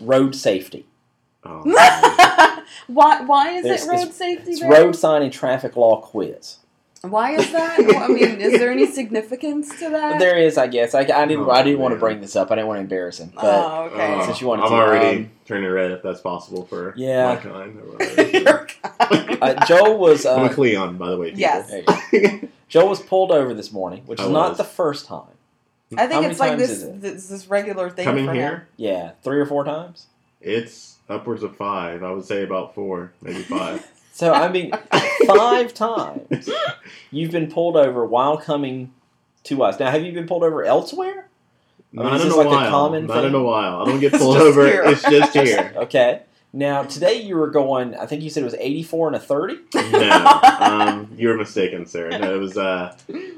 road safety. Oh. Why is it road safety? It's road sign and traffic law quiz. Why is that? I mean, is there any significance to that? There is, I guess. I didn't want to bring this up. I didn't want to embarrass him. But since you wanted to, I'm already turning red if that's possible for my kind. Your kind. Joel was. I'm a Cleon, by the way. People. Yes. Joel was pulled over this morning, which is not the first time. I think it's like this regular thing coming for here. Him. Yeah, 3 or 4 times. It's upwards of 5. I would say about 4, maybe 5. So I mean, 5 times you've been pulled over while coming to us. Now, have you been pulled over elsewhere? Not in a while. I don't get pulled over. Here. It's just here. Okay. Now, today you were going, I think you said it was 84 and a 30? No, you were mistaken, sir. No, it was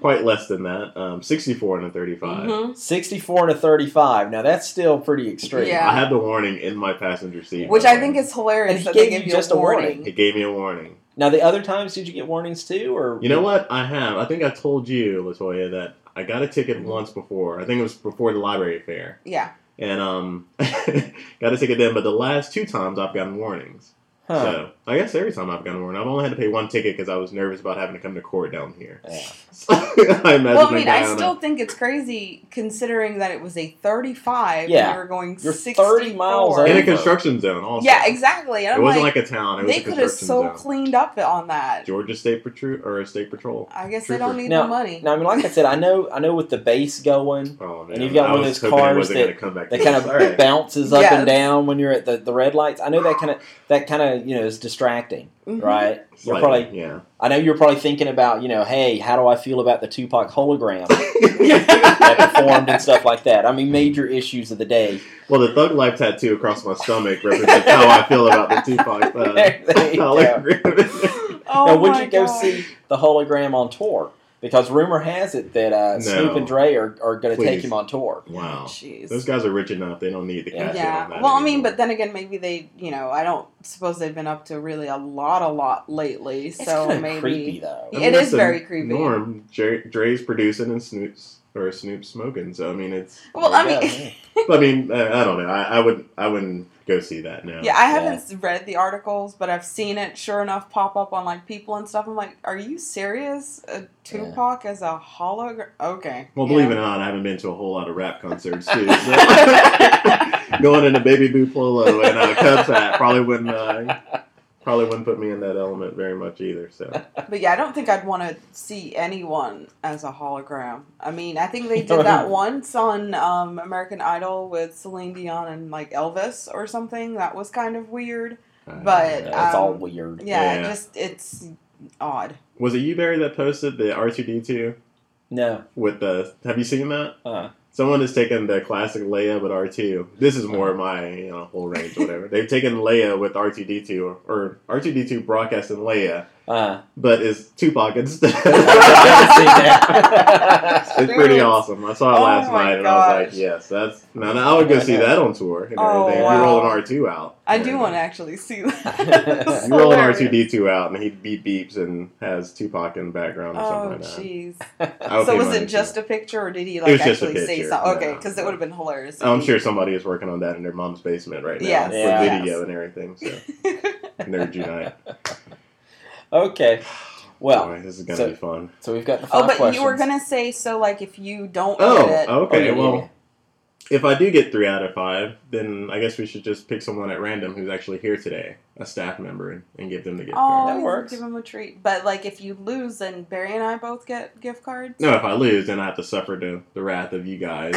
quite less than that. 64 and a 35. Mm-hmm. 64 and a 35. Now, that's still pretty extreme. Yeah. I had the warning in my passenger seat. Which I think is hilarious. It gave you just a warning. It gave me a warning. Now, the other times, did you get warnings too? Or you know what? I have. I think I told you, Latoya, that I got a ticket once before. I think it was before the library fair. Yeah. And got to take it then. But the last 2 times I've gotten warnings. Huh. So I guess every time I've gotten a warning, I've only had to pay 1 ticket because I was nervous about having to come to court down here. Yeah. So, I still think it's crazy considering that it was a 35. Yeah. And we were going 64. 30 miles in a construction zone. Also. Yeah, exactly. And it wasn't like a town. It was a construction zone. They could have cleaned up on that. Georgia State Patrol or a State Patrol. I guess Trooper. They don't need the money. Now, I mean, like I said, I know with the bass going, and you've got one of those cars that kind of bounces up and down when you're at the red lights. I know that kind of. It's distracting, right? Slightly, I know you're probably thinking about, hey, how do I feel about the Tupac hologram that performed and stuff like that? I mean, major issues of the day. Well, the Thug Life tattoo across my stomach represents how I feel about the Tupac hologram. Now, would you go see the hologram on tour? Because rumor has it that Snoop and Dre are going to take him on tour. Wow. Jeez. Those guys are rich enough. They don't need the cash. Yeah. On that anymore. I mean, but then again, maybe they, I don't suppose they've been up to really a lot lately. It's kind of creepy, though. I mean, it is very creepy. Norm, Dre's producing and Snoop's or Snoop smoking. So I mean, it's I don't know. I wouldn't go see that now. Yeah, I haven't read the articles, but I've seen it sure enough pop up on like people and stuff. I'm like, are you serious? Tupac as a hologram? Okay. Well, believe it or not, I haven't been to a whole lot of rap concerts too. So going into Baby Blue Polo and a Cubs hat probably wouldn't put me in that element very much either. So, but yeah, I don't think I'd want to see anyone as a hologram. I mean, I think they did that once on American Idol with Celine Dion and like Elvis or something. That was kind of weird. But it's all weird. Yeah, it's odd. Was it you, Barry, that posted the R2-D2? No. Have you seen that? Someone has taken the classic Leia with R2. This is more of my whole range or whatever. They've taken Leia with R2-D2 or R2-D2 broadcasting Leia, but it's Tupac instead. I've never seen that. It's pretty awesome. I saw it last night and I was like, yes, that's... Now I would go see that on tour and everything. Wow. You roll an R2 out. I do want to actually see that. You roll an R2-D2 out and he beeps and has Tupac in the background or something like that. Oh, jeez. So was it just a picture or did he like actually say something? Okay, because it would have been hilarious. I'm sure somebody is working on that in their mom's basement right now for video and everything. So they're Junite. Okay. Well, anyway, this is going to be fun. So we've got the 5 questions. You were going to say, so like if you don't get it. Oh, okay. Well, if I do get 3 out of 5, then I guess we should just pick someone at random who's actually here today, a staff member, and give them the gift card. That works. Give them a treat. But like if you lose, then Barry and I both get gift cards? No, if I lose, then I have to suffer the wrath of you guys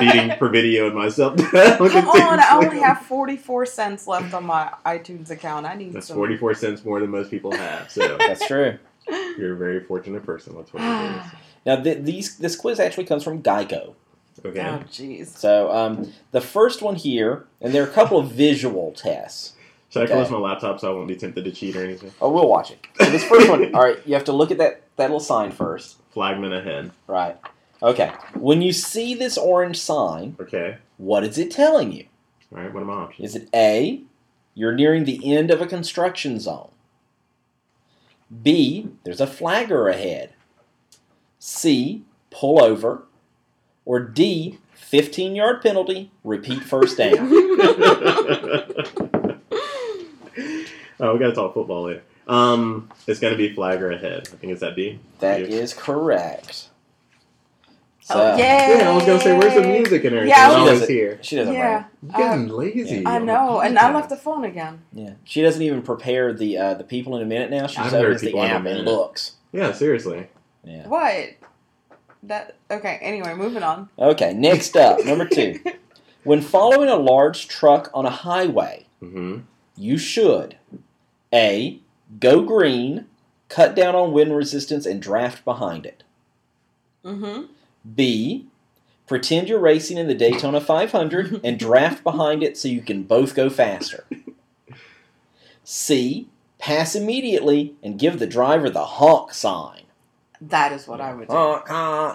beating Pervidio and myself. Come on, I only have 44 cents left on my iTunes account. I need That's 44 cents more than most people have. So that's true. You're a very fortunate person. That's what it is. Now, this quiz actually comes from Geico. Okay. Oh, jeez. So, the first one here, and there are a couple of visual tests. Should I close my laptop so I won't be tempted to cheat or anything? Oh, we'll watch it. So this first one, all right, you have to look at that little sign first. Flagman ahead. Right. Okay. When you see this orange sign, what is it telling you? All right, what are my options? Is it A, you're nearing the end of a construction zone? B, there's a flagger ahead. C, pull over. Or D, 15-yard penalty, repeat first down. We got to talk football later. It's going to be flagger ahead. I think it's that B. That is correct. So, I was going to say, where's the music and everything? Yeah, she doesn't write. Getting lazy. I know, and I left the phone again. Yeah, she doesn't even prepare the people in a minute now. She just opens the app and looks. Yeah, seriously. Yeah. What? Anyway, moving on. Okay, next up, number 2. When following a large truck on a highway, you should A, go green, cut down on wind resistance, and draft behind it. B, pretend you're racing in the Daytona 500 and draft behind it so you can both go faster. C, pass immediately and give the driver the honk sign. That is what I would do.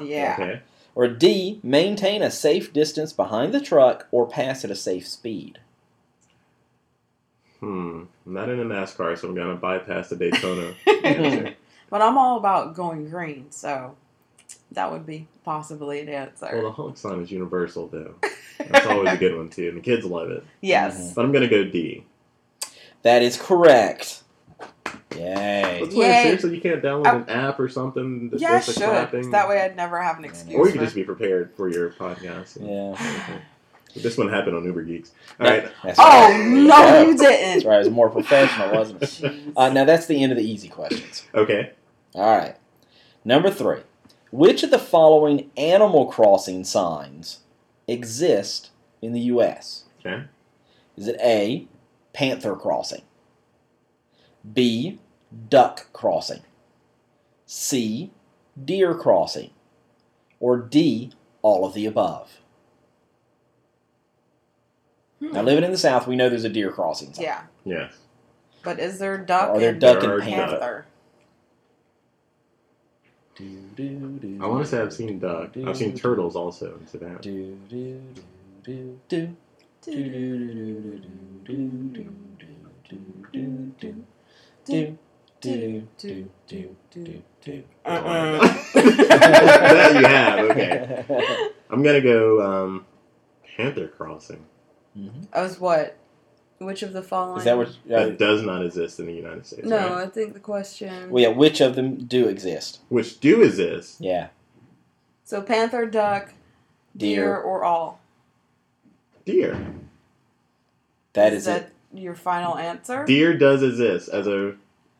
Yeah. Okay. Or D, maintain a safe distance behind the truck or pass at a safe speed. I'm not in a NASCAR, so I'm going to bypass the Daytona. But I'm all about going green, so that would be possibly an answer. Well, the honk sign is universal, though. That's always a good one, too. And the kids love it. Yes. But I'm going to go D. That is correct. Yay. Seriously, you can't download an app or something? Yeah, I should. That way I'd never have an excuse. Or you could just be prepared for your podcast. This one happened on Uber Geeks. All right. You didn't. That's right. It was more professional, wasn't it? Now, that's the end of the easy questions. Okay. All right. Number 3. Which of the following Animal Crossing signs exist in the U.S.? Okay. Is it A, Panther Crossing? B, duck crossing. C, deer crossing. Or D, all of the above. Now, living in the South, we know there's a deer crossing sign. Yeah. Yes. But is there duck and panther? I want to say I've seen duck. I've seen turtles also in Savannah. That you have, okay. gotta go Panther Crossing. Mm-hmm. I was what? Which of the following? Is that what? That does not exist in the United States. No, right? I think the question. Well, yeah, which of them do exist? Which do exist? Yeah. So panther, duck, deer or all? Deer. That is that it. Your final answer? Deer does exist as a.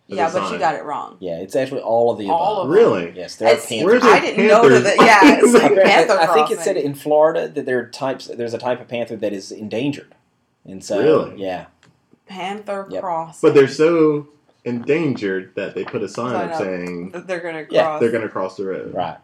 Yeah, but you got it wrong. Yeah, it's actually all of the above. All of them. Really? Yes, there are panthers. I didn't know that. Yeah, it's like panther crossing. I think it said in Florida that there are types. There's a type of panther that is endangered, and so really, yeah, panther crossing. But they're so endangered that they put a sign up saying that they're going to cross. Yeah, they're going to cross the road. Right.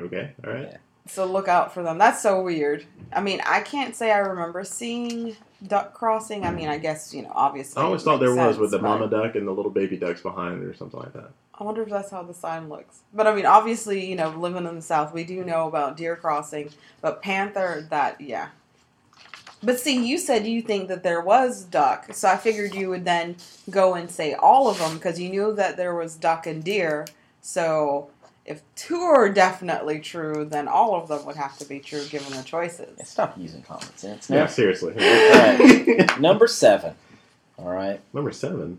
Okay. All right. Yeah. So look out for them. That's so weird. I mean, I can't say I remember seeing duck crossing. I mean, I guess, you know, obviously. I always thought there was with the mama duck and the little baby ducks behind or something like that. I wonder if that's how the sign looks. But I mean, obviously, you know, living in the South, we do know about deer crossing, but panther, that, yeah. But see, you said you think that there was duck, so I figured you would then go and say all of them because you knew that there was duck and deer, so... If two are definitely true, then all of them would have to be true given the choices. Yeah, stop using common sense. No. Yeah, seriously. Right. Number 7. All right. Number 7?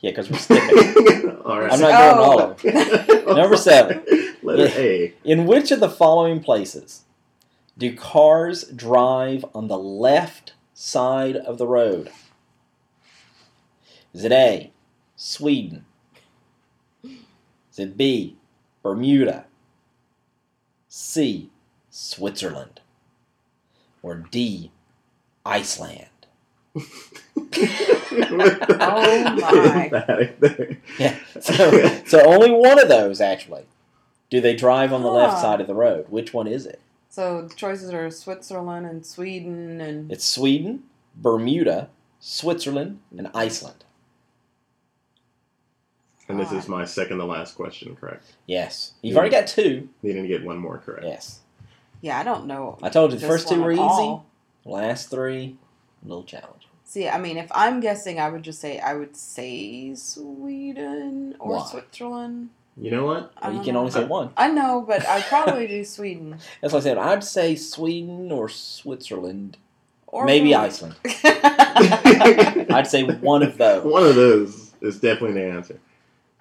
Yeah, because we're skipping. All right. I'm not going all of them. Number 7. Letter A. In which of the following places do cars drive on the left side of the road? Is it A, Sweden? Is it B, Bermuda, C, Switzerland, or D, Iceland? Oh, my. Yeah. So only one of those, actually, do they drive on the left side of the road. Which one is it? So the choices are Switzerland and Sweden. And it's Sweden, Bermuda, Switzerland, and Iceland. And this is my second to last question, correct? Yes. You've already got two. Needing to get one more correct. Yes. Yeah, I don't know. I told you the first two were easy. Last three, a little challenging. See, I mean, if I'm guessing, I would say Sweden or Switzerland. You know what? You can only say one. I know, but I'd probably do Sweden. That's what I said. I'd say Sweden or Switzerland. Or maybe Iceland. I'd say one of those. One of those is definitely the answer.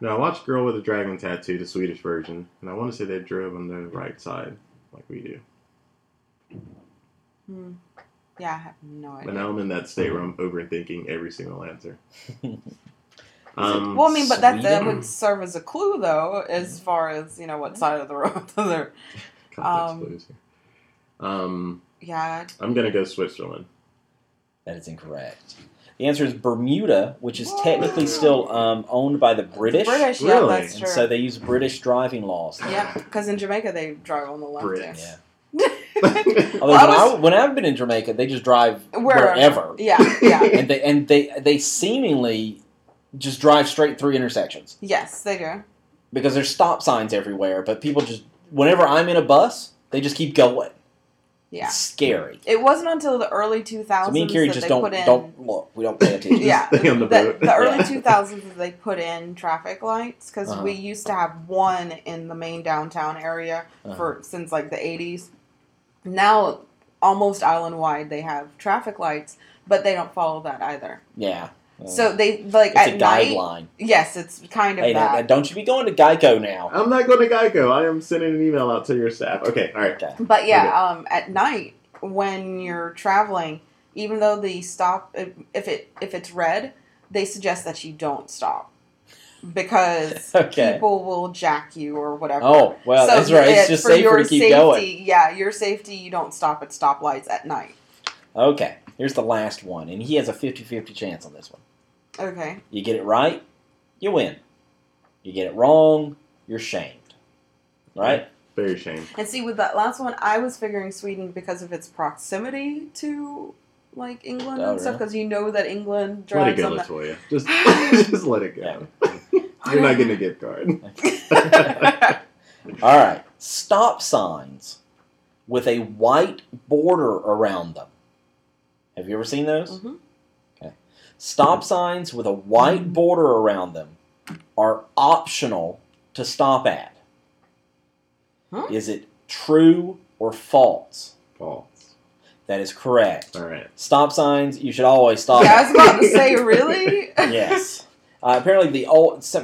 Now, I watched Girl with a Dragon Tattoo, the Swedish version, and I want to say they drove on the right side, like we do. Yeah, I have no idea. And now I'm in that state where I'm overthinking every single answer. Well, I mean, but that would serve as a clue, though, as far as, you know, what side of the road they're... Complex clues here. Yeah. I'm going to go Switzerland. That is incorrect. The answer is Bermuda, which is technically still owned by the British. Yeah, really? That's true. And so they use British driving laws. Yeah, because in Jamaica they drive on the left. Yeah. Although when I've been in Jamaica, they just drive wherever. Yeah. And they seemingly just drive straight through intersections. Yes, they do. Because there's stop signs everywhere, but people just whenever I'm in a bus, they just keep going. Yeah. It's scary. It wasn't until the early 2000s that they put in... Don't look. We don't pay attention. Yeah. The early 2000s that they put in traffic lights, because we used to have one in the main downtown area since like the 80s. Now, almost island-wide, they have traffic lights, but they don't follow that either. Yeah. So they like it's at a guideline. Yes, it's kind of that. Don't you be going to Geico now? I'm not going to Geico. I am sending an email out to your staff. Okay, all right. Okay. But yeah, at night when you're traveling, even though the stop if it's red, they suggest that you don't stop because people will jack you or whatever. Oh well, so that's right. It's just safer to keep going. Yeah, your safety. You don't stop at stoplights at night. Okay. Here's the last one, and he has a 50-50 chance on this one. Okay. You get it right, you win. You get it wrong, you're shamed. Right? Very shamed. And see, with that last one, I was figuring Sweden because of its proximity to, like, England and stuff, because you know that England drives on that. Let it go, Latoya. Just let it go. Yeah. You're not getting a gift card. All right. Stop signs with a white border around them. Have you ever seen those? Mm-hmm. Okay. Stop signs with a white border around them are optional to stop at. Huh? Is it true, or false? False. That is correct. All right. Stop signs, you should always stop. Yeah, I was about to say, really? Yes. Apparently,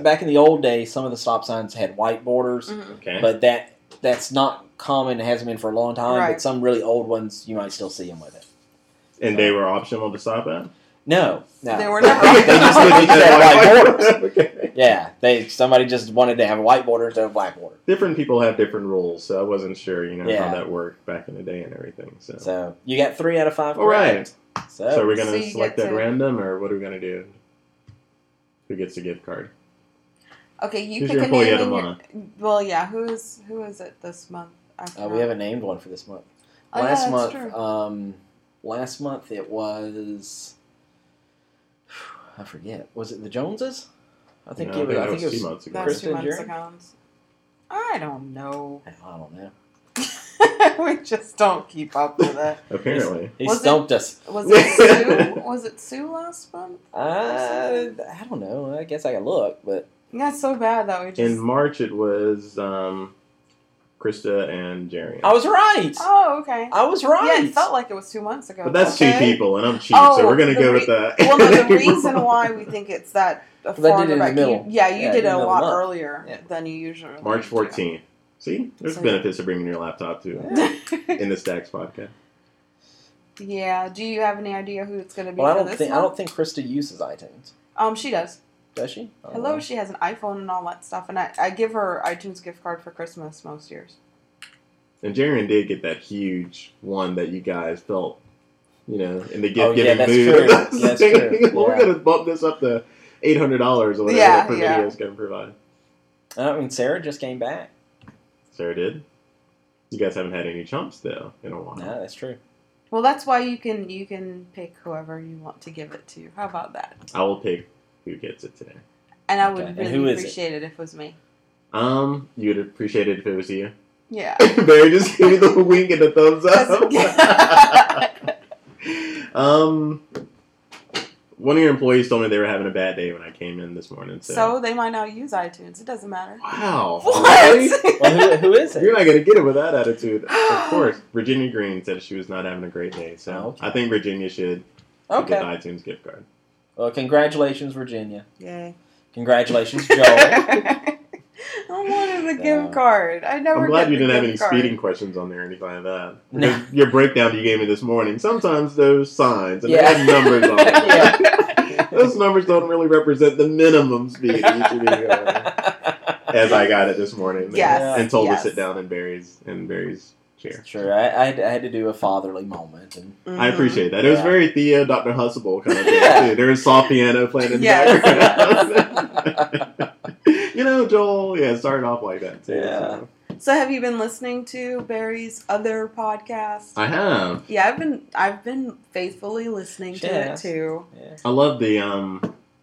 back in the old days, some of the stop signs had white borders, mm-hmm. Okay. But that's not common. It hasn't been for a long time, right. But some really old ones, you might still see them with it. And they were optional to stop at? No. They were not. They just didn't have white borders. Okay. Yeah, somebody just wanted to have a white border instead of a black border. Different people have different rules, so I wasn't sure, how that worked back in the day and everything. So you got 3 out of 5 correct. All right. So are we going to select that random, or what are we going to do? Who gets the gift card? Okay, you pick a name. Well, yeah. Who is it this month? We haven't named one for this month. Last month it was. I forget. Was it the Joneses? I think it was 2 months ago. I don't know. We just don't keep up with it. Apparently. He stumped us. Was it Sue last month? I don't know. I guess I could look, but. That's so bad that we just. In March it was Krista and Jerry. I was right. Oh, okay. I was right. Yeah, it felt like it was 2 months ago. But that's okay. 2 people, and I'm cheap, so we're going to go with that. Well, no, the reason why we think it's that far back. You did it a lot earlier than you usually. March 14th. Do. See? There's benefits to bringing your laptop, too, in the Stacks podcast. Yeah. Do you have any idea who it's going to be month? I don't think Krista uses iTunes. She does. Does she? Hello, she has an iPhone and all that stuff, and I give her iTunes gift card for Christmas most years. And Jaren did get that huge one that you guys felt, in the gift-giving mood. That's true. That's true. Well, we're going to bump this up to $800 or whatever for videos can provide. I mean, Sarah just came back. Sarah did? You guys haven't had any chumps, though, in a while. No, that's true. Well, that's why you can pick whoever you want to give it to. How about that? I will pick who gets it today. And I would really appreciate it if it was me. You would appreciate it if it was you? Yeah. Barry just gave me the wink and the thumbs up. One of your employees told me they were having a bad day when I came in this morning. So they might not use iTunes. It doesn't matter. Wow. What? Really? Well, who is it? You're not going to get it with that attitude. Of course. Virginia Green said she was not having a great day. So I think Virginia should get an iTunes gift card. Well, congratulations, Virginia. Yay. Congratulations, Joel. I wanted a gift card. I'm glad you didn't have any speeding questions on there or anything like that. No. Your breakdown you gave me this morning, sometimes those signs and they have numbers on them. Yeah. Those numbers don't really represent the minimum speed you should be going. As I got it this morning. Yes. And told to sit down in Barry's chair. Sure. I had to do a fatherly moment. And I appreciate that. It was very Thea, Dr. Huxtable kind of thing, too. There was soft piano playing in the background. Joel, it started off like that, too. Yeah. So have you been listening to Barry's other podcast? I have. Yeah, I've been faithfully listening to it, too. Yeah. I love the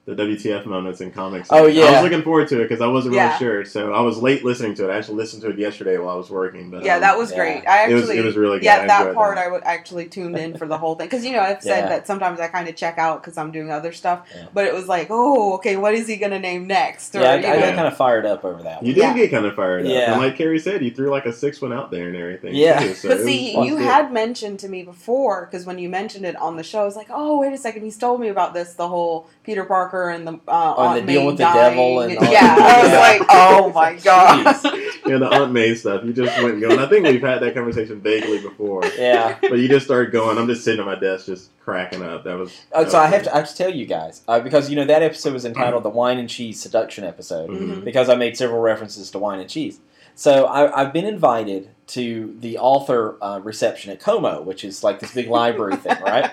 WTF moments in comics. Oh, yeah. I was looking forward to it because I wasn't really sure. So I was late listening to it. I actually listened to it yesterday while I was working. But, that was great. I actually, it was really good. Yeah, that part I actually tuned in for the whole thing. Because, I've said that sometimes I kind of check out because I'm doing other stuff. Yeah. But it was like, oh, okay, what is he going to name next? Or, I got kind of fired up over that one. You did get kind of fired up. Yeah. And like Carrie said, you threw like a 6th one out there and everything. Yeah. Too, so but see, you had mentioned to me before, because when you mentioned it on the show, I was like, oh, wait a second, he's told me about this, the whole Peter Parker and the Aunt May deal with dying. The devil and all I was like, oh my god, the Aunt May stuff. You just went going. I think we've had that conversation vaguely before. Yeah, but you just started going. I'm just sitting at my desk, just cracking up. That was. I have to tell you guys because that episode was entitled the Wine and Cheese Seduction episode because I made several references to wine and cheese. So I've been invited to the author reception at Como, which is like this big library thing, right?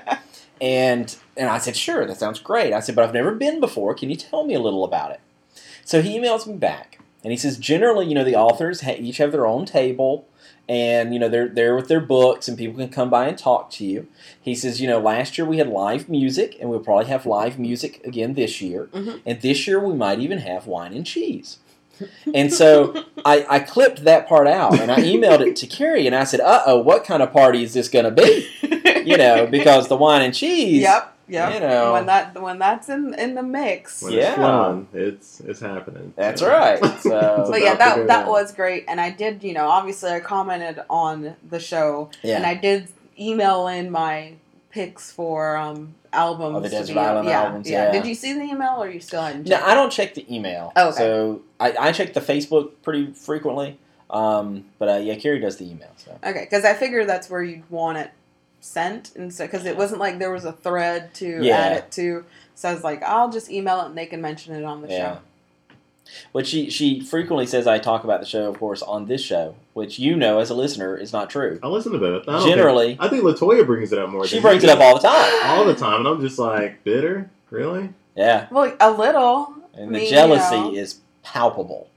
And I said, sure, that sounds great. I said, but I've never been before. Can you tell me a little about it? So he emails me back, and he says, generally, the authors each have their own table, and, they're there with their books, and people can come by and talk to you. He says, last year we had live music, and we'll probably have live music again this year. Mm-hmm. And this year we might even have wine and cheese. And so I clipped that part out, and I emailed it to Carrie, and I said, uh-oh, what kind of party is this going to be? Because the wine and cheese Yeah, you know, when that's in the mix, when it's flowing, it's happening. That's right. So, but yeah, that was great, and I did, you know, obviously I commented on the show, and I did email in my picks for albums. Oh, the Desert Island albums. Yeah. Did you see the email, or are you still hadn't checked? No, I don't check the email. Oh, okay. So I check the Facebook pretty frequently, but Carrie does the email. So. Okay, because I figure that's where you'd want it. Sent and so because it wasn't like there was a thread to add it to, so I was like, I'll just email it and they can mention it on the show. But she frequently says I talk about the show, of course, on this show, which you know as a listener is not true. I listen to it. Generally, I think LaToya brings it up more. She brings it up all the time, and I'm just like, bitter, really? Yeah. Well, a little. And the jealousy is palpable.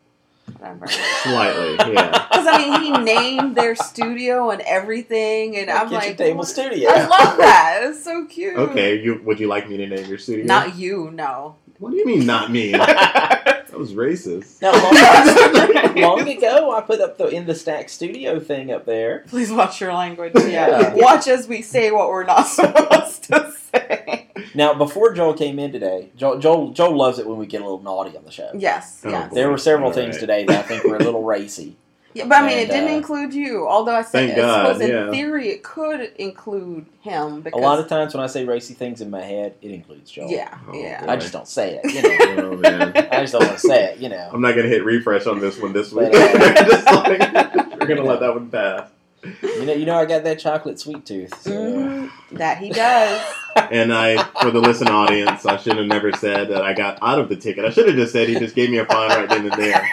Whatever. Slightly, yeah. Because I mean, he named their studio and everything, and I'm like, Kitchen Table Studio. I love that. It's so cute. Okay, would you like me to name your studio? Not you, no. What do you mean, not me? That was racist. Now, long ago, I put up the In the Stack Studio thing up there. Please watch your language. Yeah, watch as we say what we're not supposed to say. Now, before Joel came in today, Joel loves it when we get a little naughty on the show. Yes, yes. There were several things today that I think were a little racy. Yeah, but I mean, it didn't include you, although I said in theory it could include him. Because a lot of times when I say racy things in my head, it includes Joel. Yeah, I just don't say it, you know. I just don't want to say it, you know. I'm not going to hit refresh on this one this week. We're going to let that one pass. You know, I got that chocolate sweet tooth. So. That he does. And for the listening audience, I should have never said that I got out of the ticket. I should have just said he just gave me a fine right then and there.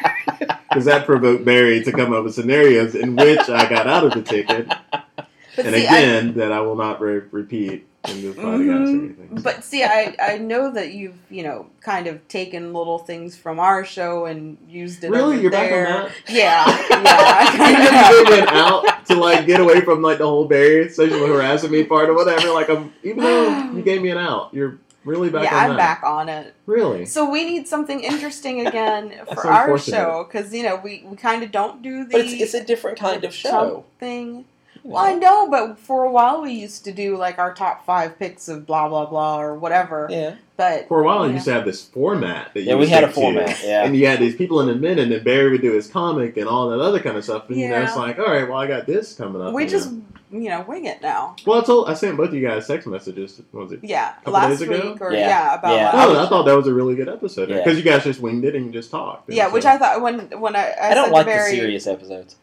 Because that provoked Barry to come up with scenarios in which I got out of the ticket. But that I will not repeat in this podcast or anything. But see, I know that you've, you know, kind of taken little things from our show and used it. Really? You're back on that? Yeah. I kind of went out to, like, get away from, like, the whole Barry sexual harassment me part or whatever. Like, even though you gave me an out, you're really back on that. Yeah, I'm back on it. Really? So we need something interesting again for our show because, you know, we kind of don't do the... But it's a different kind of show. Thing. Well, I know, but for a while we used to do, like, our top 5 picks of blah, blah, blah, or whatever. Yeah. But for a while, you used to have this format. That you we had a format, to. And you had these people in the mid, and then Barry would do his comic and all that other kind of stuff. And, you know, it's like, all right, well, I got this coming up. We just, you know, wing it now. Well, I sent both of you guys text messages, what was it? Yeah, last week ago? Or, about last week. I thought that was a really good episode. Because you guys just winged it and just talked. Yeah, which I thought when I don't like Barry, the serious episodes.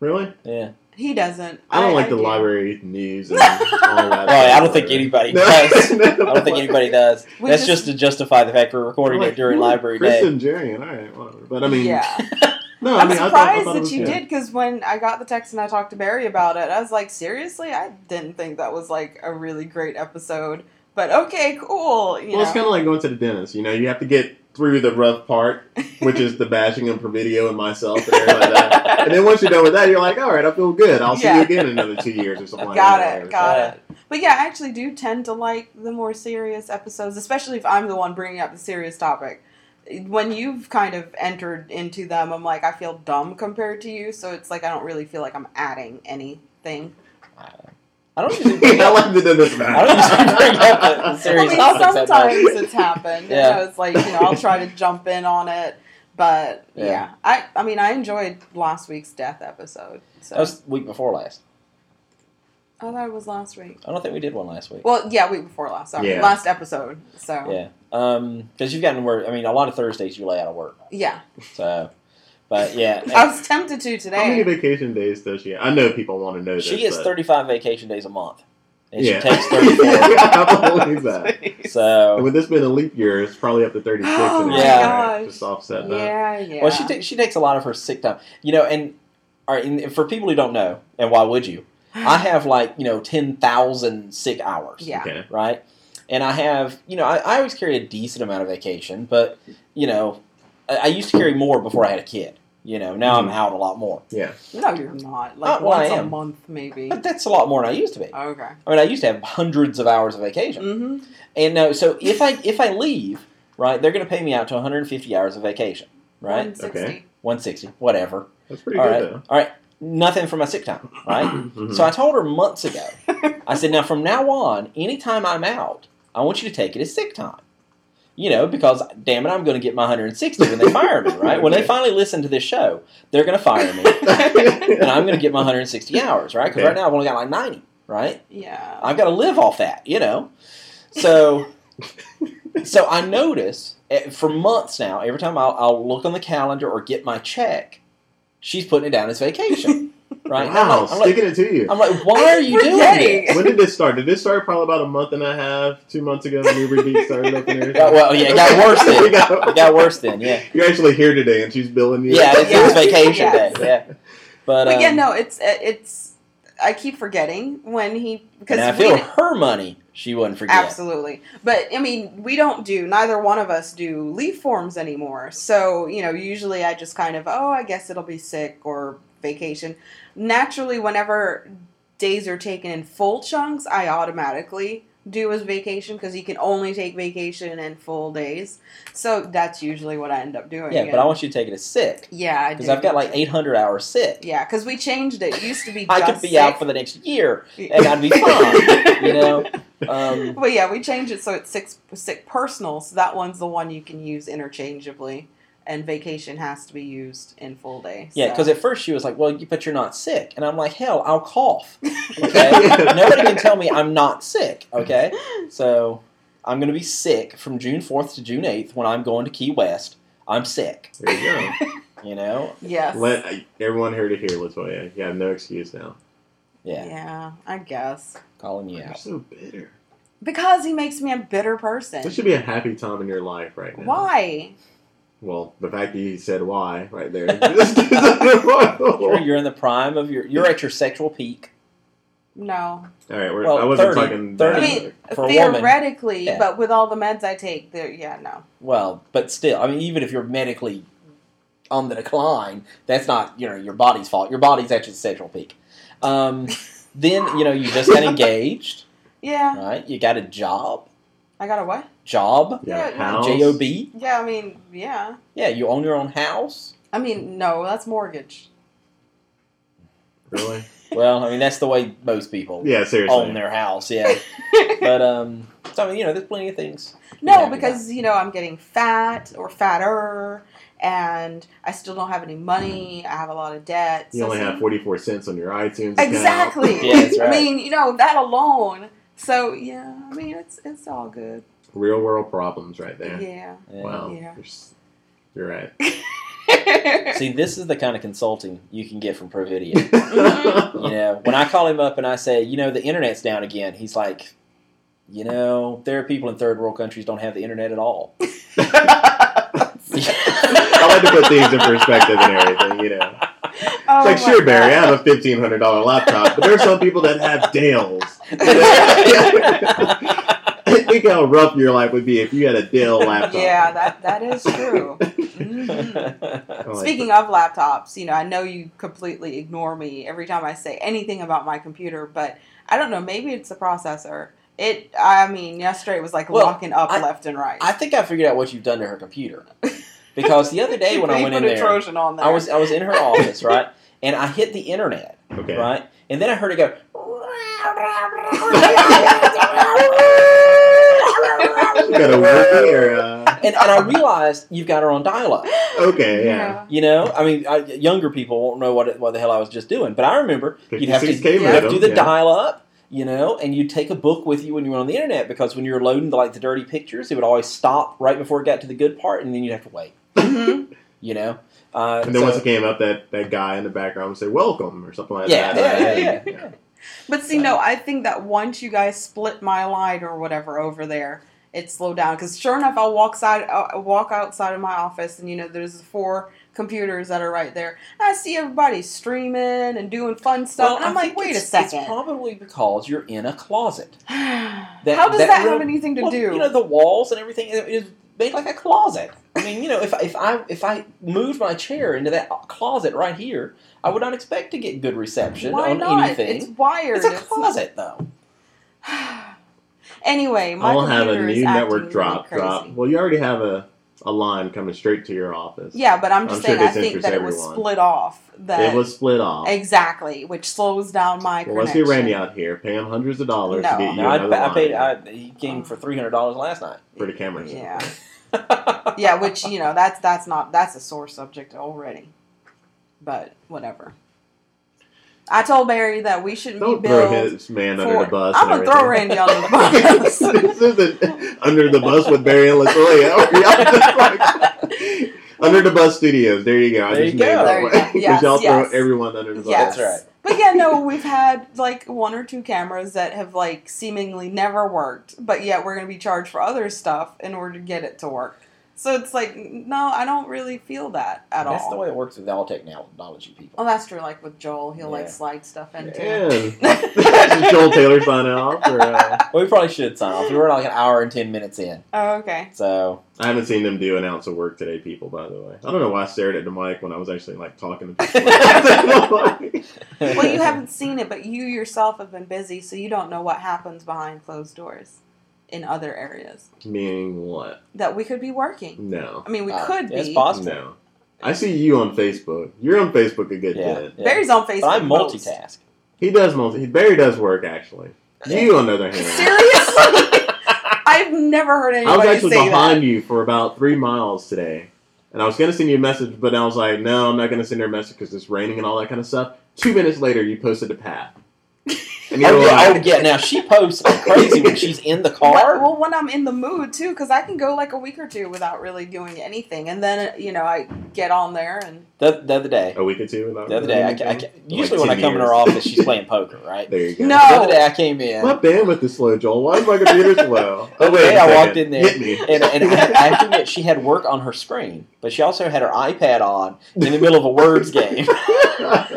Really? Yeah. He doesn't. I don't like the library news and all that. Well, I don't think anybody does. I don't think anybody does. That's just to justify the fact we're recording it during library day. Chris and Jerry, all right, whatever. But I mean, no, I'm surprised that you did because when I got the text and I talked to Barry about it, I was like, seriously, I didn't think that was like a really great episode. But okay, cool. You know? It's kind of like going to the dentist. You know, you have to get through the rough part, which is the bashing of Providio and myself and everything like that. And then once you're done with that, you're like, all right, I feel good. I'll see you again in another 2 years or something like that. Got it. But yeah, I actually do tend to like the more serious episodes, especially if I'm the one bringing up the serious topic. When you've kind of entered into them, I'm like, I feel dumb compared to you, so it's like I don't really feel like I'm adding anything. I don't usually bring up the serious topics. Sometimes it's happened. Yeah. So it's like, you know, I'll try to jump in on it. But, yeah. I mean, I enjoyed last week's death episode. So. That was the week before last. I thought it was last week. I don't think we did one last week. Well, yeah, week before last. Sorry. Yeah. Last episode. So. Yeah. Because you've gotten where, I mean, a lot of Thursdays you lay out of work. Yeah. So... But yeah, I was tempted to today. How many vacation days does she have? I know people want to know this. She has 35 vacation days a month, and she takes 34. I believe that. So, and with this being a leap year, it's probably up to 36. Oh my gosh! Just offset that. Yeah. Well, she takes a lot of her sick time, you know. And all right, and for people who don't know, and why would you? I have 10,000 sick hours. Yeah. Okay. Right. And I have, you know, I always carry a decent amount of vacation, but you know, I used to carry more before I had a kid. You know, now I'm out a lot more. Yeah. No, you're not. Like, once a month, maybe. But that's a lot more than I used to be. Okay. I mean, I used to have hundreds of hours of vacation. Mm-hmm. And no, so if I leave, right, they're going to pay me out to 150 hours of vacation, right? 160. Okay. 160, whatever. That's pretty good, though. All right. Nothing for my sick time, right? Mm-hmm. So I told her months ago, I said, now, from now on, anytime I'm out, I want you to take it as sick time. You know, because, damn it, I'm going to get my 160 when they fire me, right? When they finally listen to this show, they're going to fire me. And I'm going to get my 160 hours, right? Because right now I've only got like 90, right? Yeah. I've got to live off that, you know? So I notice for months now, every time I'll look on the calendar or get my check, she's putting it down as vacation. Right? Wow, I'm like, sticking it to you. I'm like, why are you doing this? When did this start? Did this start probably about a month and a half, 2 months ago? The Uber Beat started up in there. Well, yeah, it got worse then. It got worse then, yeah. You're actually here today, and she's billing you. Yeah, it's vacation day. Yeah, but yeah, no, it's. I keep forgetting when he because and I feel her money. She wouldn't forget. Absolutely. But, I mean, neither one of us do leave forms anymore. So, you know, usually I just kind of, I guess it'll be sick or vacation. Naturally, whenever days are taken in full chunks, I automatically do as vacation because you can only take vacation in full days. So that's usually what I end up doing. Yeah, but I want you to take it as sick. Yeah, I do. Because I've got like 800 hours sick. Yeah, because we changed it. It used to be just I could be sick. Out for the next year and I'd be fine, you know? But yeah, we changed it so it's sick personal, so that one's the one you can use interchangeably, and vacation has to be used in full day. Yeah, because at first she was like, well, but you're not sick. And I'm like, hell, I'll cough. Okay? Nobody can tell me I'm not sick, okay? So I'm going to be sick from June 4th to June 8th when I'm going to Key West. I'm sick. There you go. You know? Yes. Let everyone heard it here, LaToya. You have no excuse now. Yeah. Yeah, I guess. Calling you out. You're so bitter. Because he makes me a bitter person. This should be a happy time in your life right now. Why? Well, the fact that you said why right there. You're in the prime of you're at your sexual peak. No. All right, I wasn't 30, talking 30. I mean, for theoretically, a woman, yeah. But with all the meds I take, yeah, no. Well, but still, I mean, even if you're medically on the decline, that's not, you know, your body's fault. Your body's at your sexual peak. Then, you know, you just got engaged. Yeah. Right? You got a job. I got a what? Job. Yeah. House. J-O-B. Yeah, I mean, yeah. Yeah, you own your own house. I mean, no, that's mortgage. Really? Well, I mean, that's the way most people own their house, yeah. But, so, I mean, you know, there's plenty of things. No, because, you know, I'm getting fat or fatter, and I still don't have any money. I have a lot of debt. You only have 44 cents on your iTunes account. Exactly. Yeah, that's right. I mean, you know, that alone. So, yeah, I mean, it's all good. Real world problems right there. Yeah. Wow. Yeah. You're right. See, this is the kind of consulting you can get from Pro Video. You know, when I call him up and I say, you know, the internet's down again, he's like, you know, there are people in third world countries don't have the internet at all. I like to put things in perspective and everything, you know. Oh, it's like, sure, Barry, I have a $1,500 laptop, but there are some people that have Dales. Think how rough your life would be if you had a Dell laptop. Yeah, that is true. Mm-hmm. Speaking of laptops, you know, I know you completely ignore me every time I say anything about my computer, but I don't know, maybe it's the processor. Yesterday it was like locking up left and right. I think I figured out what you've done to her computer. Because the other day when I went in there, I was in her office, right? And I hit the internet, right? And then I heard it go. You got a Wiki or and I realized you've got her on dial-up. Okay, yeah. You know, I mean, younger people won't know what the hell I was just doing, but I remember you'd have to do the dial-up. You know, and you'd take a book with you when you went on the internet because when you were loading the dirty pictures, it would always stop right before it got to the good part, and then you'd have to wait. Mm-hmm. You know? And then once it came up, that guy in the background would say, welcome, or something like that. Yeah. But see, no, I think that once you guys split my line or whatever over there, it slowed down. Because sure enough, I'll walk outside of my office, and, you know, there's 4 computers that are right there. I see everybody streaming and doing fun stuff. Well, and I'm like, wait a second. It's probably because you're in a closet. How does that have anything to do? You know, the walls and everything is made like a closet. I mean, you know, if I moved my chair into that closet right here, I would not expect to get good reception anything. It's wired. It's a closet, though. Anyway, my computer is acting really crazy. Well, you already have a a line coming straight to your office. Yeah, but I'm saying I think that everyone. It was split off. That it was split off. Exactly, which slows down my connection. Let's get Randy out here. Pay him hundreds of dollars to get you another line. He came for $300 last night. For the cameras. Yeah. Yeah, which, you know, that's a sore subject already. But whatever. I told Barry that we shouldn't be billed. Don't throw his man under the bus. I'm going to throw Randy under the bus. This isn't Under the Bus with Barry and LaToya. Under the Bus Studios. There you go. Y'all throw everyone under the bus. Yes. That's right. But yeah, no, we've had like one or two cameras that have like seemingly never worked, but yet we're going to be charged for other stuff in order to get it to work. So it's like, no, I don't really feel that at all. That's the way it works with all technology people. Oh, that's true. Like with Joel, he'll like slide stuff in too. Does Joel Taylor sign off? Well, we probably should sign off. We were like an hour and 10 minutes in. Oh, okay. So I haven't seen them do an ounce of work today, people, by the way. I don't know why I stared at the mic when I was actually like talking to people. Well, you haven't seen it, but you yourself have been busy, so you don't know what happens behind closed doors. In other areas. Meaning what? That we could be working. No. I mean, we could be. It's possible. No. I see you on Facebook. You're on Facebook a good bit. Yeah. Barry's on Facebook. But I multitask. He does multitask. Barry does work, actually. Yeah. You, on the other hand. Seriously? I've never heard anybody say that. I was actually behind you for about 3 miles today. And I was going to send you a message, but I was like, no, I'm not going to send her a message because it's raining and all that kind of stuff. 2 minutes later, you posted a path. Now she posts like crazy when she's in the car. Well, when I'm in the mood too, because I can go like a week or two without really doing anything, and then you know I get on there and the other day a week or two without. The other day, usually when I come in her office, she's playing poker, right? There you go. No, the other day I came in. My bandwidth is slow, Joel. Why is my computer slow? Oh wait, I walked in there and I have to admit she had work on her screen, but she also had her iPad on in the middle of a words game.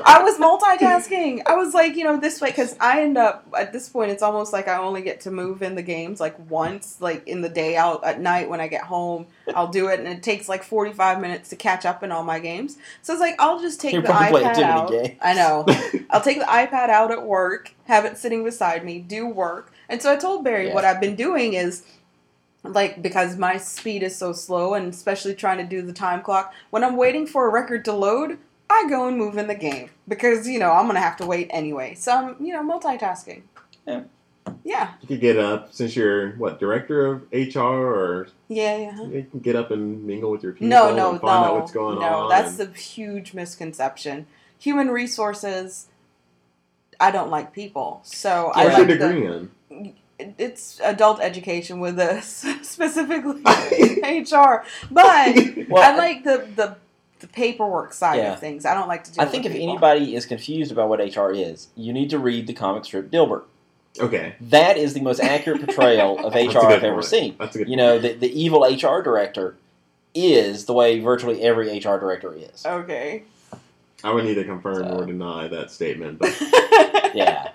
I was multitasking. I was like, you know, this way because I end up at this point. It's almost like I only get to move in the games like once, like in the day out at night when I get home, I'll do it, and it takes like 45 minutes to catch up in all my games. So it's like I'll just take the iPad out. Games. I know. I'll take the iPad out at work, have it sitting beside me, do work, and so I told Barry what I've been doing is. Like, because my speed is so slow, and especially trying to do the time clock, when I'm waiting for a record to load, I go and move in the game. Because, you know, I'm going to have to wait anyway. So I'm, you know, multitasking. Yeah. Yeah. You could get up, since you're, director of HR or... Yeah. You can get up and mingle with your people and find out what's going on. No, that's a huge misconception. Human resources, I don't like people. So I like what's your degree in? It's adult education with us, specifically HR. But I like the paperwork side of things. I don't like to do that. I think if anybody is confused about what HR is, you need to read the comic strip Dilbert. Okay. That is the most accurate portrayal of HR I've ever seen. That's a good point. You know, the evil HR director is the way virtually every HR director is. Okay. I would either confirm or deny that statement. But yeah.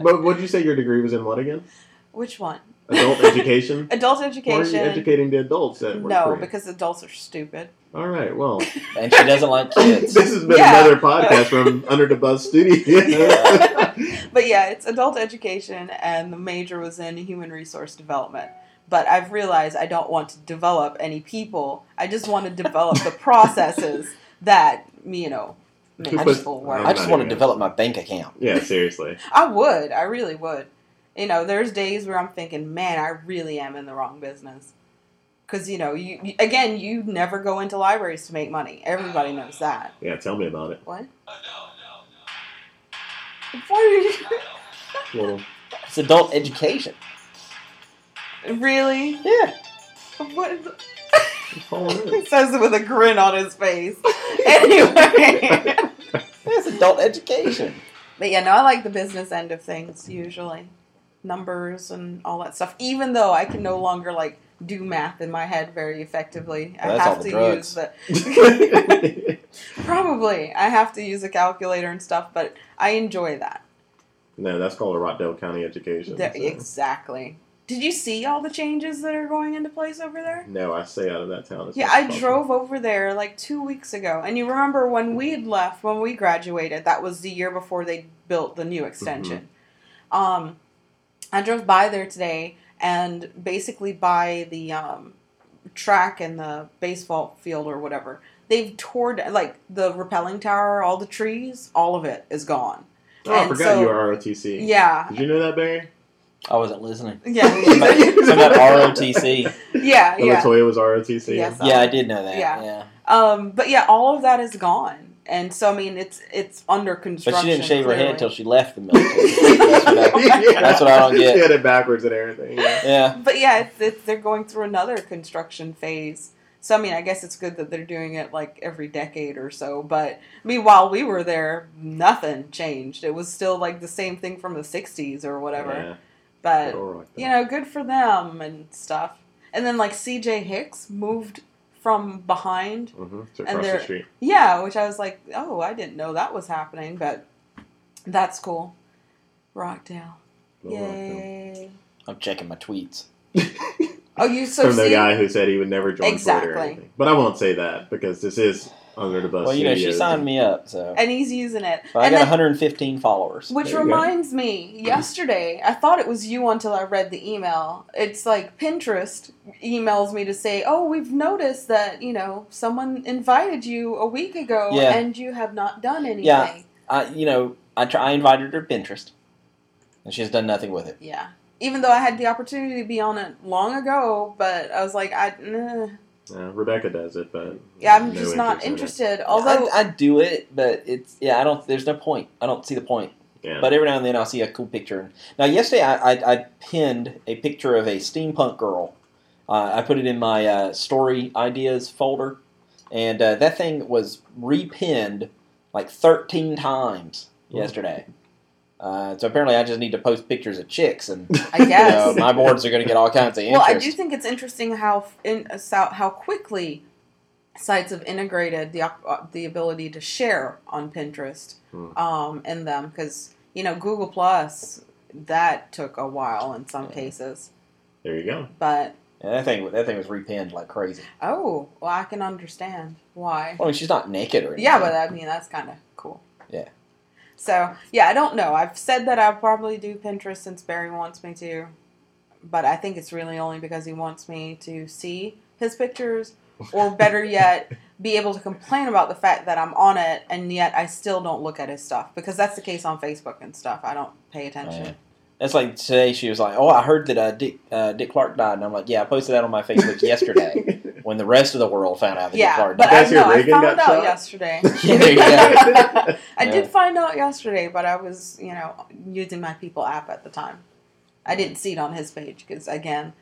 But would you say your degree was in what again? Which one? Adult education? Adult education. Why are you educating the adults at work? No, because adults are stupid. All right, well. And she doesn't like kids. This has been another podcast from Under the Buzz Studio. But yeah, it's adult education, and the major was in human resource development. But I've realized I don't want to develop any people. I just want to develop the processes that, you know, make people work. I just want to develop my bank account. Yeah, seriously. I would. I really would. You know, there's days where I'm thinking, man, I really am in the wrong business. Because, you know, you never go into libraries to make money. Everybody knows that. Yeah, tell me about it. What? No. What are you doing? Well, it's adult education. Really? Yeah. What is it? He says it with a grin on his face. Anyway. It's adult education. But yeah, no, I like the business end of things, usually. Numbers and all that stuff. Even though I can no longer, like, do math in my head very effectively. I have to use the... Probably. I have to use a calculator and stuff, but I enjoy that. No, that's called a Rockdale County education. Exactly. Did you see all the changes that are going into place over there? No, I stay out of that town. Yeah, I drove over there like 2 weeks ago. And you remember when we left, when we graduated, that was the year before they built the new extension. Mm-hmm. I drove by there today and basically by the track and the baseball field or whatever. They've toured, like, the rappelling tower, all the trees, all of it is gone. Oh, and I forgot you were ROTC. Yeah. Did you know that, Barry? I wasn't listening. Yeah. I'm at ROTC. Yeah, yeah. LaToya was ROTC. Yes, yeah, I did know that. Yeah. But, yeah, all of that is gone. And so, I mean, it's under construction. But she didn't shave her head until she left the military. That's what I don't get. She had it backwards and everything. Yeah. But, yeah, they're going through another construction phase. So, I mean, I guess it's good that they're doing it, like, every decade or so. But, I mean, while we were there, nothing changed. It was still, like, the same thing from the 60s or whatever. Yeah. But, you know, good for them and stuff. And then, like, C.J. Hicks moved from behind. Mm-hmm. To across the street. Yeah, which I was like, oh, I didn't know that was happening. But that's cool. Rockdale. Yay. I'm checking my tweets. Oh, you so from the guy who said he would never join Twitter or anything. But I won't say that because this is Under the Bus. Well, you know, she signed me up, so. And he's using it. So I got 115 followers. Which reminds me, yesterday, I thought it was you until I read the email. It's like Pinterest emails me to say, oh, we've noticed that, you know, someone invited you a week ago and you have not done anything. Yeah, I invited her to Pinterest and she's done nothing with it. Yeah. Even though I had the opportunity to be on it long ago, but I was like, Rebecca does it, but I'm just not interested. Although I do it, but it's there's no point. I don't see the point. Yeah. But every now and then I'll see a cool picture. Now yesterday I pinned a picture of a steampunk girl. I put it in my story ideas folder, and that thing was repinned like 13 times yesterday. So apparently I just need to post pictures of chicks, and I guess. My boards are going to get all kinds of interest. Well, I do think it's interesting how quickly sites have integrated the ability to share on Pinterest in them, because, you know, Google Plus, that took a while in some cases. There you go. But that thing was repinned like crazy. Oh, well, I can understand why. Well, I mean, she's not naked or anything. Yeah, but I mean, that's kind of cool. Yeah. So, yeah, I don't know. I've said that I'll probably do Pinterest since Barry wants me to, but I think it's really only because he wants me to see his pictures, or better yet, be able to complain about the fact that I'm on it, and yet I still don't look at his stuff, because that's the case on Facebook and stuff. I don't pay attention. That's like today she was like, oh, I heard that Dick Clark died, and I'm like, yeah, I posted that on my Facebook yesterday. When the rest of the world found out that Dick Clark died. I found out yesterday. I did find out yesterday, but I was, you know, using my People app at the time. I didn't see it on his page because, again,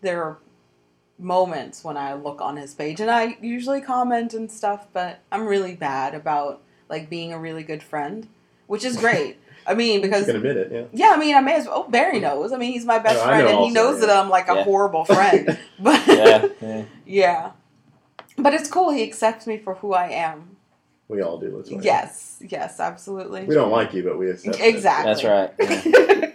there are moments when I look on his page, and I usually comment and stuff, but I'm really bad about, like, being a really good friend, which is great. I mean, because you can admit it, I mean, I may as well. Oh, Barry knows. I mean, he's my best friend, and he knows that I'm like a horrible friend. But but it's cool. He accepts me for who I am. We all do. That's right. Yes, absolutely. We don't like you, but we accept. Exactly. That's right. Yeah.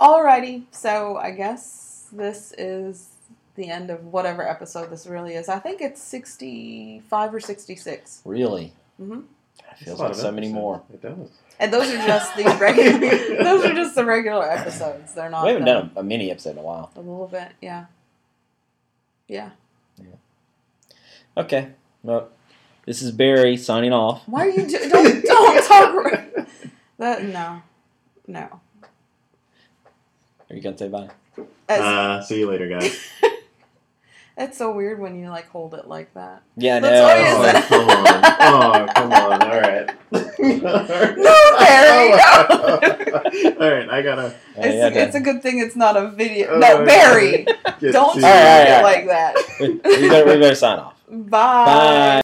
Alrighty, so I guess this is the end of whatever episode this really is. I think it's 65 or 66. Really? Mm-hmm. It feels like so many more. It does. And those are just the regular. Those are just the regular episodes. They're not. We haven't done a mini episode in a while. A little bit, yeah. Okay. Well, this is Barry signing off. Why are you don't talk? That no. Are you gonna say bye? See you later, guys. It's so weird when you, like, hold it like that. Yeah, I know. That's come on. All right. No, Barry, no. All right, I gotta. It's a good thing it's not a video. No, Barry, don't do it like that. We better sign off. Bye.